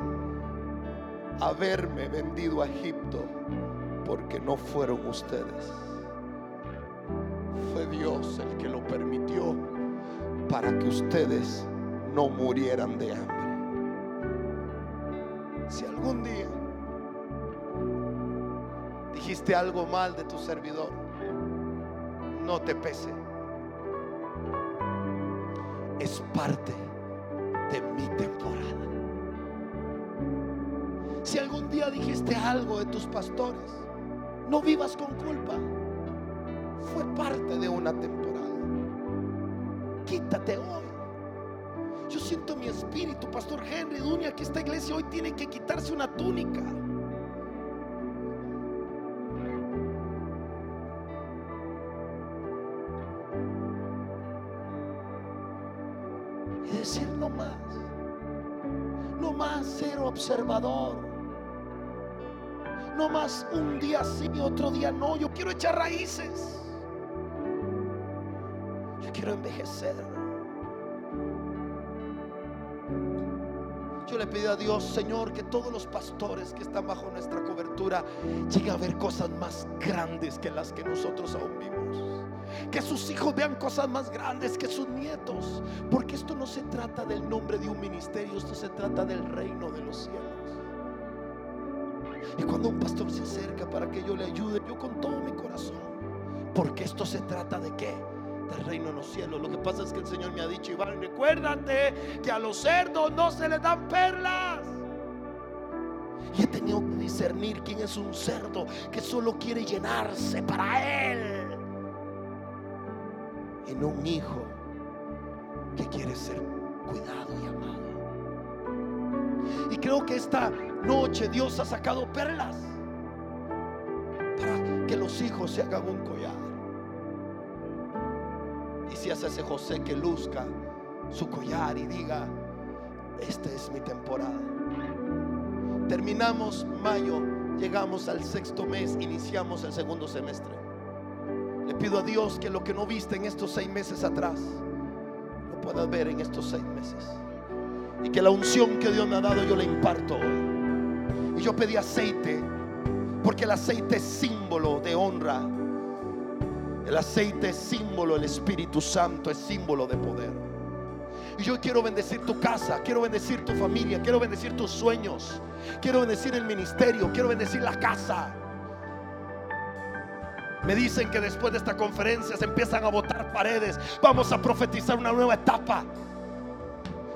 haberme vendido a Egipto, porque no fueron ustedes, fue Dios el que lo permitió, para que ustedes no murieran de hambre. Si algún día dijiste algo mal de tu servidor, no te pese. Es parte de mi temporada. Si algún día dijiste algo de tus pastores, no vivas con culpa. Fue parte de una temporada. quítate hoy. Yo siento mi espíritu, Pastor Henry Dunia, que esta iglesia hoy tiene que quitarse una túnica. Y decir no más, no más ser observador, no más un día sí y otro día no. Yo quiero echar raíces, yo quiero envejecer. Yo le pido a Dios, Señor, que todos los pastores que están bajo nuestra cobertura lleguen a ver cosas más grandes que las que nosotros aún vimos. Que sus hijos vean cosas más grandes que sus nietos. Porque esto no se trata del nombre de un ministerio, esto se trata del reino de los cielos. Y cuando un pastor se acerca para que yo le ayude, yo con todo mi corazón, porque esto se trata de qué? Del reino de los cielos. Lo que pasa es que el Señor me ha dicho: Iván, recuérdate que a los cerdos no se les dan perlas. Y he tenido que discernir quién es un cerdo que solo quiere llenarse para él, en un hijo que quiere ser cuidado y amado. Y creo que esta noche Dios ha sacado perlas para que los hijos se hagan un collar. Y si hace ese José, que luzca su collar y diga: esta es mi temporada. Terminamos mayo, llegamos al sexto mes, iniciamos el segundo semestre. Le pido a Dios que lo que no viste en estos seis meses atrás lo puedas ver en estos seis meses. Y que la unción que Dios me ha dado yo la imparto hoy. Y yo pedí aceite, porque el aceite es símbolo de honra. El aceite es símbolo, el Espíritu Santo es símbolo de poder. Y yo quiero bendecir tu casa, quiero bendecir tu familia, quiero bendecir tus sueños, quiero bendecir el ministerio, quiero bendecir la casa. Me dicen que después de esta conferencia se empiezan a botar paredes. Vamos a profetizar una nueva etapa.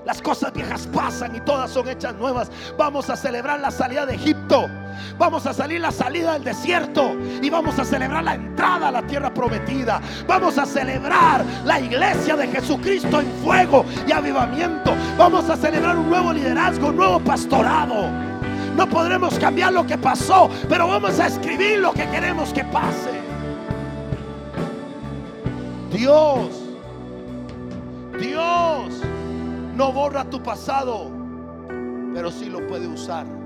Las cosas viejas pasan y todas son hechas nuevas. Vamos a celebrar la salida de Egipto. Vamos a salir la salida del desierto. Y vamos a celebrar la entrada a la tierra prometida. Vamos a celebrar la iglesia de Jesucristo en fuego y avivamiento. Vamos a celebrar un nuevo liderazgo, un nuevo pastorado. No podremos cambiar lo que pasó, pero vamos a escribir lo que queremos que pase. Dios, Dios no borra tu pasado, pero sí lo puede usar